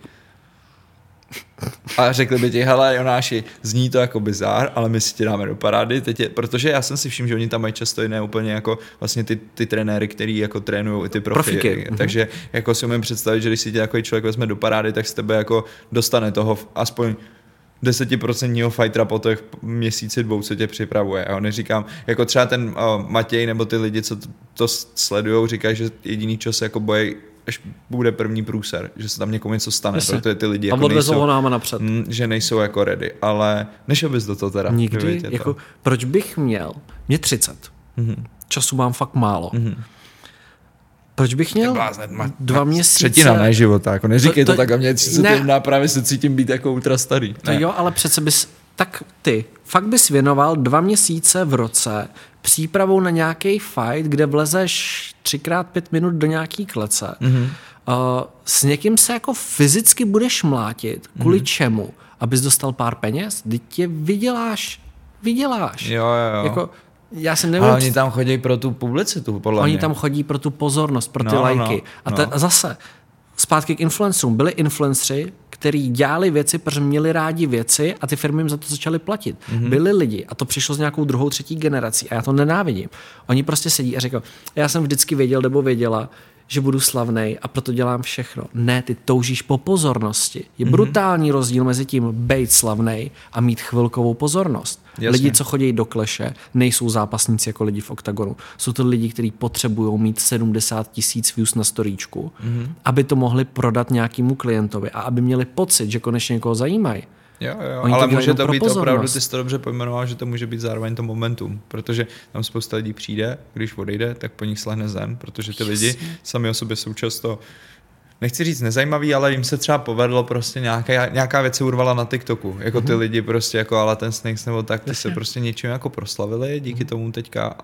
A řekli by ti, hele Jonáši, zní to jako bizár, ale my si tě dáme do parády, protože já jsem si všiml, že oni tam mají často jiné úplně jako vlastně ty trenéry, který jako trénujou i ty profíky. Takže jako si umím představit, že když si tě takový člověk vezme do parády, tak z tebe jako dostane toho aspoň 10% fightera po těch měsíci dvou, co tě připravuje. Jo? Neříkám, jako třeba ten Matěj nebo ty lidi, co to sledujou, říkají, že jediný, co se jako bojí, až bude první průser, že se tam někomu něco stane, jasně, protože ty lidi jako nejsou, že nejsou jako ready, ale nešel bys do toho teda. Nikdy, jako, proč bych měl, mě 30, času mám fakt málo, proč bych měl dva měsíce? Třetina mé života, jako neříkej to tak a mě 30 právě se cítím být jako ultra starý. To jo, ale přece bys, tak ty, fakt bys věnoval 2 měsíce v roce přípravou na nějaký fight, kde vlezeš 3x 5 minut do nějaký klece. S někým se jako fyzicky budeš mlátit. Kvůli čemu? Abys dostal pár peněz? Vždyť je vyděláš. Jo. Jako, já jsem nevím, oni tam chodí pro tu publicitu, podle mě. Oni tam chodí pro tu pozornost, pro ty lajky. A zase, zpátky k influencerům. Byli influenceri, který dělali věci, protože měli rádi věci a ty firmy jim za to začaly platit. Byli lidi a to přišlo s nějakou 2., 3. generací a já to nenávidím. Oni prostě sedí a řekl, já jsem vždycky věděl nebo věděla, že budu slavnej a proto dělám všechno. Ne, ty toužíš po pozornosti. Je brutální rozdíl mezi tím být slavnej a mít chvilkovou pozornost. Jasně. Lidi, co chodí do kleše, nejsou zápasníci jako lidi v Oktagonu. Jsou to lidi, kteří potřebují mít 70,000 views na storíčku, aby to mohli prodat nějakému klientovi a aby měli pocit, že konečně někoho zajímají. Jo, ale může to být pozornost. Opravdu, ty jsi to dobře pojmenoval, že to může být zároveň to momentum, protože tam spousta lidí přijde, když odejde, tak po nich slehne zem, protože ty lidi sami o sobě jsou často, nechci říct nezajímavý, ale jim se třeba povedlo prostě nějaká věc se urvala na TikToku, jako ty lidi prostě jako ale ten Snakes nebo tak, ty se prostě něčím jako proslavili díky tomu teďka,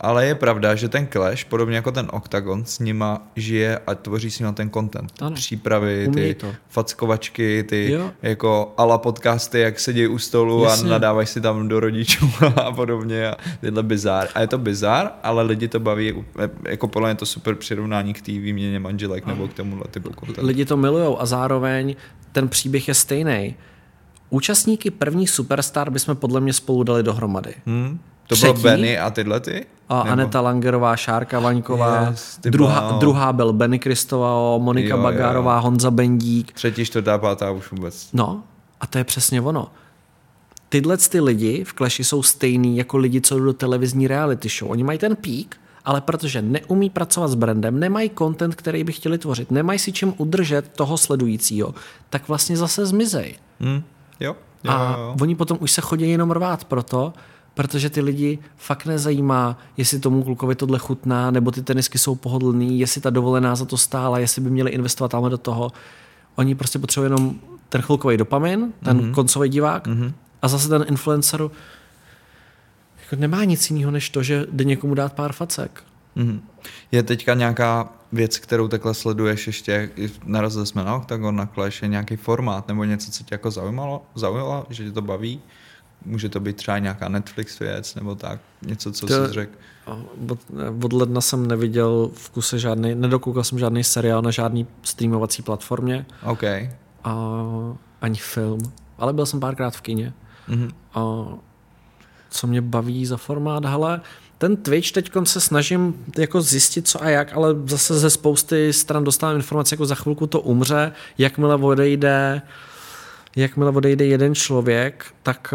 ale je pravda, že ten Clash, podobně jako ten Oktagon, s nima žije a tvoří si na ten content. Ano. Přípravy, ty fackovačky, ty jako ala podcasty, jak sedějí u stolu a nadávají si tam do rodičů a podobně. A tyhle bizár. A je to bizár, ale lidi to baví, jako podle mě to super přirovnání k té výměně manželek nebo k tomuhle typu contentu. Lidi to milujou a zároveň ten příběh je stejný. Účastníky první Superstar bychom podle mě spolu dali dohromady. To bylo Benny a tyhle ty? Aneta Langerová, Šárka Vaňková, druhá byl Benny Kristova, Monika Bagárová, Honza Bendík. 3., 4., 5. už vůbec. No a to je přesně ono. Tyhle ty lidi v Clashi jsou stejný jako lidi, co jdou do televizní reality show. Oni mají ten pík, ale protože neumí pracovat s brandem, nemají content, který by chtěli tvořit, nemají si čím udržet toho sledujícího, tak vlastně zase zmizej. Jo. Oni potom už se chodí jenom rvát protože ty lidi fakt nezajímá, jestli tomu klukovi tohle chutná, nebo ty tenisky jsou pohodlný, jestli ta dovolená za to stála, jestli by měli investovat tam do toho. Oni prostě potřebují jenom ten chvilkový dopamin, ten koncový divák a zase ten influencer jako nemá nic jiného, než to, že jde někomu dát pár facek. Je teďka nějaká věc, kterou takhle sleduješ ještě, narazili jsme na Oktagon, na Clash, je nějaký formát nebo něco, co tě jako zaujalo, že tě to baví? Může to být třeba nějaká Netflix věc nebo tak, něco, co jsi řekl. Od ledna jsem neviděl v kuse nedokoukal jsem žádný seriál na žádný streamovací platformě. Okay. Ani film, ale byl jsem párkrát v kině. Co mě baví za formát, hele, ten Twitch teďkon se snažím jako zjistit co a jak, ale zase ze spousty stran dostávám informace, jako za chvilku to umře, jakmile odejde jeden člověk, tak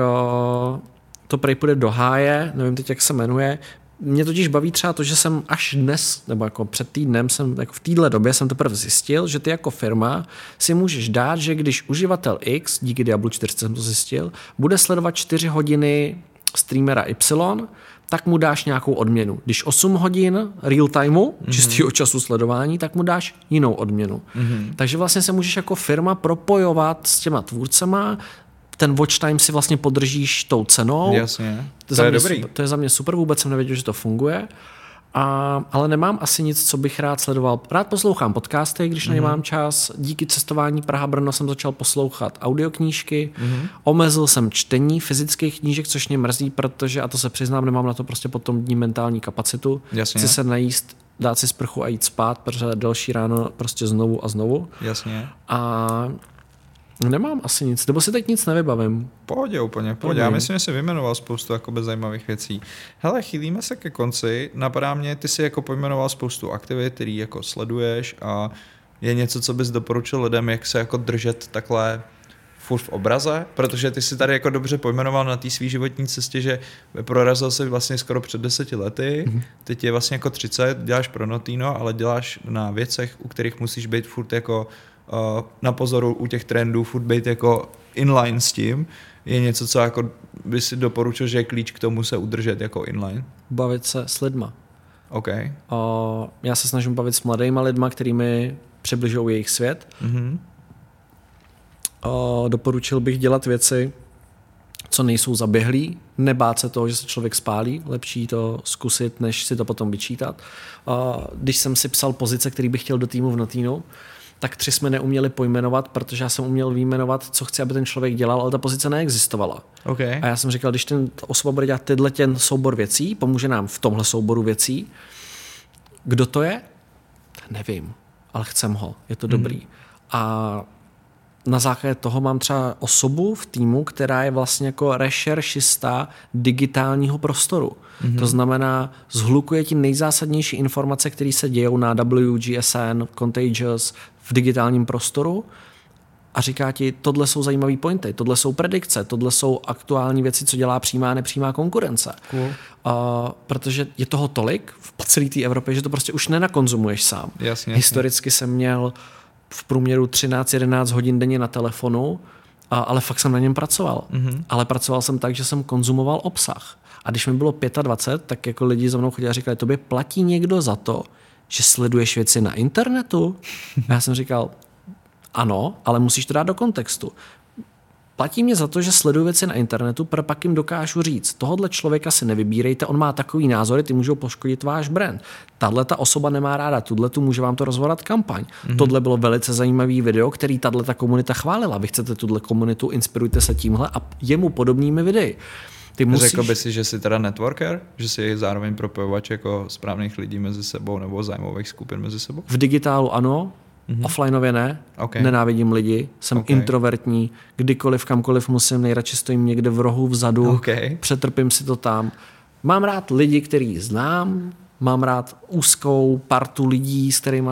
to prej půjde do háje, nevím teď, jak se jmenuje. Mě totiž baví třeba to, že jsem až dnes, nebo jako před týdnem, v téhle době jsem teprve zjistil, že ty jako firma si můžeš dát, že když uživatel X, díky Diablu 4 jsem to zjistil, bude sledovat 4 hodiny streamera Y, tak mu dáš nějakou odměnu. Když 8 hodin real timeu, čistýho času sledování, tak mu dáš jinou odměnu. Takže vlastně se můžeš jako firma propojovat s těma tvůrcema, ten watch time si vlastně podržíš tou cenou. Jasně, to je dobrý. To je za mě super, vůbec jsem nevěděl, že to funguje. Ale nemám asi nic, co bych rád sledoval. Rád poslouchám podcasty, když nemám čas. Díky cestování Praha-Brno jsem začal poslouchat audioknížky. Omezil jsem čtení fyzických knížek, což mě mrzí, protože, a to se přiznám, nemám na to prostě potom dní mentální kapacitu. Jasně. Chci se najíst, dát si sprchu a jít spát, protože další ráno prostě znovu a znovu. Jasně. A nemám asi nic, nebo si teď nic nevybavím. Pohodě. Já myslím, že jsi vyjmenoval spoustu jakoby zajímavých věcí. Hele, chýlíme se ke konci. Napadá mě, ty jsi jako pojmenoval spoustu aktivit, který jako sleduješ, a je něco, co bys doporučil lidem, jak se jako držet takhle furt v obraze, protože ty jsi tady jako dobře pojmenoval na té svý životní cestě, že prorazil se vlastně skoro před 10 lety, teď je vlastně jako 30, děláš pro Notino, ale děláš na věcech, u kterých musíš být furt jako na pozoru u těch trendů, furt být jako inline s tím. Je něco, co jako by si doporučil, že je klíč k tomu se udržet jako inline? Bavit se s lidma. Okay. Já se snažím bavit s mladýma lidma, kterými přibližují jejich svět. Doporučil bych dělat věci, co nejsou zaběhlý, nebát se toho, že se člověk spálí, lepší to zkusit, než si to potom vyčítat. Když jsem si psal pozice, který bych chtěl do týmu v Notinu, tak 3 jsme neuměli pojmenovat, protože já jsem uměl vyjmenovat, co chci, aby ten člověk dělal, ale ta pozice neexistovala. Okay. A já jsem říkal, když ta osoba bude dělat tyhle ten soubor věcí, pomůže nám v tomhle souboru věcí. Kdo to je? Nevím, ale chcem ho. Je to dobrý. A na základě toho mám třeba osobu v týmu, která je vlastně jako rešeršista digitálního prostoru. To znamená, zhlukuje ti nejzásadnější informace, které se dějou na WGSN, Contagious, v digitálním prostoru, a říká ti, tohle jsou zajímavý pointy, tohle jsou predikce, tohle jsou aktuální věci, co dělá přímá a nepřímá konkurence. Protože je toho tolik v celé té Evropě, že to prostě už nenakonzumuješ sám. Jasně, historicky jsem měl v průměru 13-11 hodin denně na telefonu, ale fakt jsem na něm pracoval. Ale pracoval jsem tak, že jsem konzumoval obsah. A když mi bylo 25, tak jako lidi za mnou chodili a říkali, tobě platí někdo za to, že sleduješ věci na internetu? A já jsem říkal, ano, ale musíš to dát do kontextu. Platí mě za to, že sleduju věci na internetu, protože pak jim dokážu říct, tohodle člověka si nevybírejte, on má takový názory, ty můžou poškodit váš brand. Tahleta osoba nemá ráda, tu může vám to rozvorat kampaň. Tohle bylo velice zajímavý video, který tahleta komunita chválila. Vy chcete tuhle komunitu, inspirujte se tímhle a jemu podobnými videi. Řekl by si, že jsi teda networker? Že jsi zároveň propojovač jako správných lidí mezi sebou nebo zájmových skupin mezi sebou? V digitálu ano. Offlineově ne, okay. Nenávidím lidi, jsem introvertní, kdykoliv, kamkoliv musím, nejradši stojím někde v rohu vzadu, přetrpím si to tam. Mám rád lidi, který znám, mám rád úzkou partu lidí, s kterými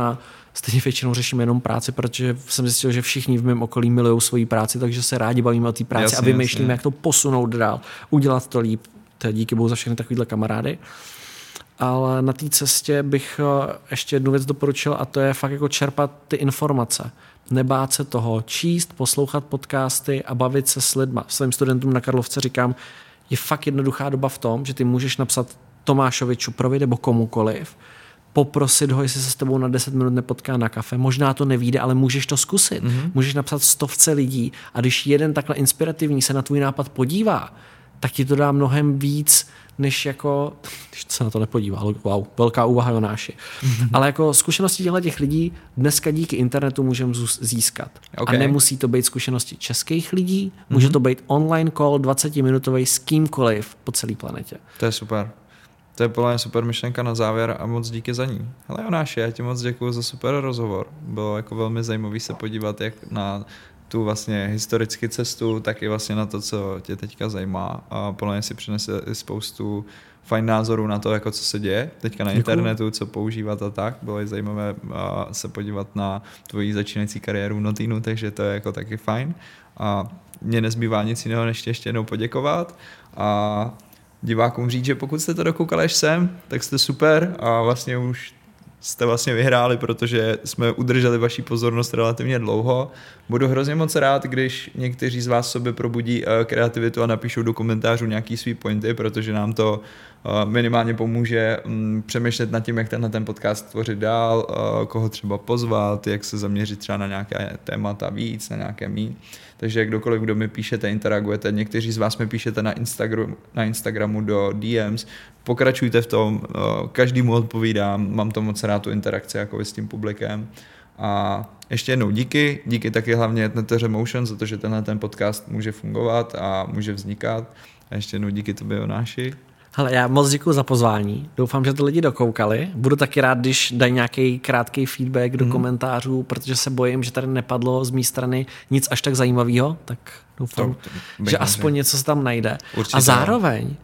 stejně většinou řeším jenom práci, protože jsem zjistil, že všichni v mém okolí milují svoji práci, takže se rádi bavíme o té práci a vymýšlíme, jak to posunout dál, udělat to líp. To je díky bohu za všechny takovýhle kamarády. Ale na té cestě bych ještě jednu věc doporučil, a to je fakt jako čerpat ty informace. Nebát se toho, číst, poslouchat podcasty a bavit se s lidma. Svým studentům na Karlovce říkám, je fakt jednoduchá doba v tom, že ty můžeš napsat Tomášovi Čuprovi nebo komukoliv, poprosit ho, jestli se s tebou na 10 minut nepotká na kafe. Možná to nevíde, ale můžeš to zkusit. Můžeš napsat 100 lidí, a když jeden takhle inspirativní se na tvůj nápad podívá, tak ti to dá mnohem víc, než jako, když se na to nepodíval, wow, velká úvaha, Jonáši. Ale jako zkušenosti těch lidí dneska díky internetu můžeme získat. A nemusí to být zkušenosti českých lidí, může to být online call 20-minutový s kýmkoliv po celé planetě. To je super. To je podle mě super myšlenka na závěr a moc díky za ní. Hele Jonáši, já ti moc děkuju za super rozhovor. Bylo jako velmi zajímavý se podívat jak na tu vlastně historickou cestu, tak i vlastně na to, co tě teďka zajímá. A podle mě si přinese spoustu fajn názorů na to, jako co se děje teďka na internetu, co používat a tak. Bylo i zajímavé se podívat na tvoji začínající kariéru Notinu, takže to je jako taky fajn. A mě nezbývá nic jiného, než ještě jednou poděkovat. A divákům říct, že pokud jste to dokoukali až sem, tak jste super a vlastně už jste vlastně vyhráli, protože jsme udrželi vaši pozornost relativně dlouho. Budu hrozně moc rád, když někteří z vás sobě probudí kreativitu a napíšou do komentářů nějaký svý pointy, protože nám to minimálně pomůže přemýšlet nad tím, jak ten podcast tvořit dál, koho třeba pozvat, jak se zaměřit třeba na nějaké témata víc, na nějaké míň. Takže kdokoliv, kdo mi píšete, interagujete, někteří z vás mi píšete na Instagramu do DMs, pokračujte v tom, každému odpovídám, mám to moc rád, tu interakci jako s tím publikem. A ještě jednou díky taky hlavně Neteře Motion za to, že tenhle podcast může fungovat a může vznikat. A ještě jednou díky tobě, Jonáši. Hele, já moc děkuju za pozvání. Doufám, že to lidi dokoukali. Budu taky rád, když dají nějaký krátký feedback do komentářů, protože se bojím, že tady nepadlo z mé strany nic až tak zajímavého, tak doufám, že aspoň něco se tam najde. Určitě. A zároveň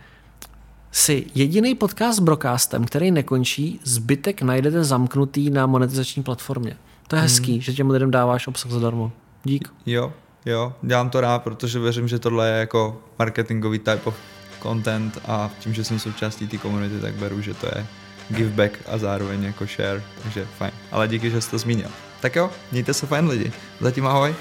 si jediný podcast s Brocastem, který nekončí, zbytek najdete zamknutý na monetizační platformě. To je hezký, že těm lidem dáváš obsah zadarmo. Dík. Jo, dělám to rád, protože věřím, že tohle je jako marketingový type of content a tím, že jsem součástí té komunity, tak beru, že to je give back a zároveň jako share, takže fajn. Ale díky, že jsi to zmínil. Tak jo, mějte se fajn lidi. Zatím ahoj.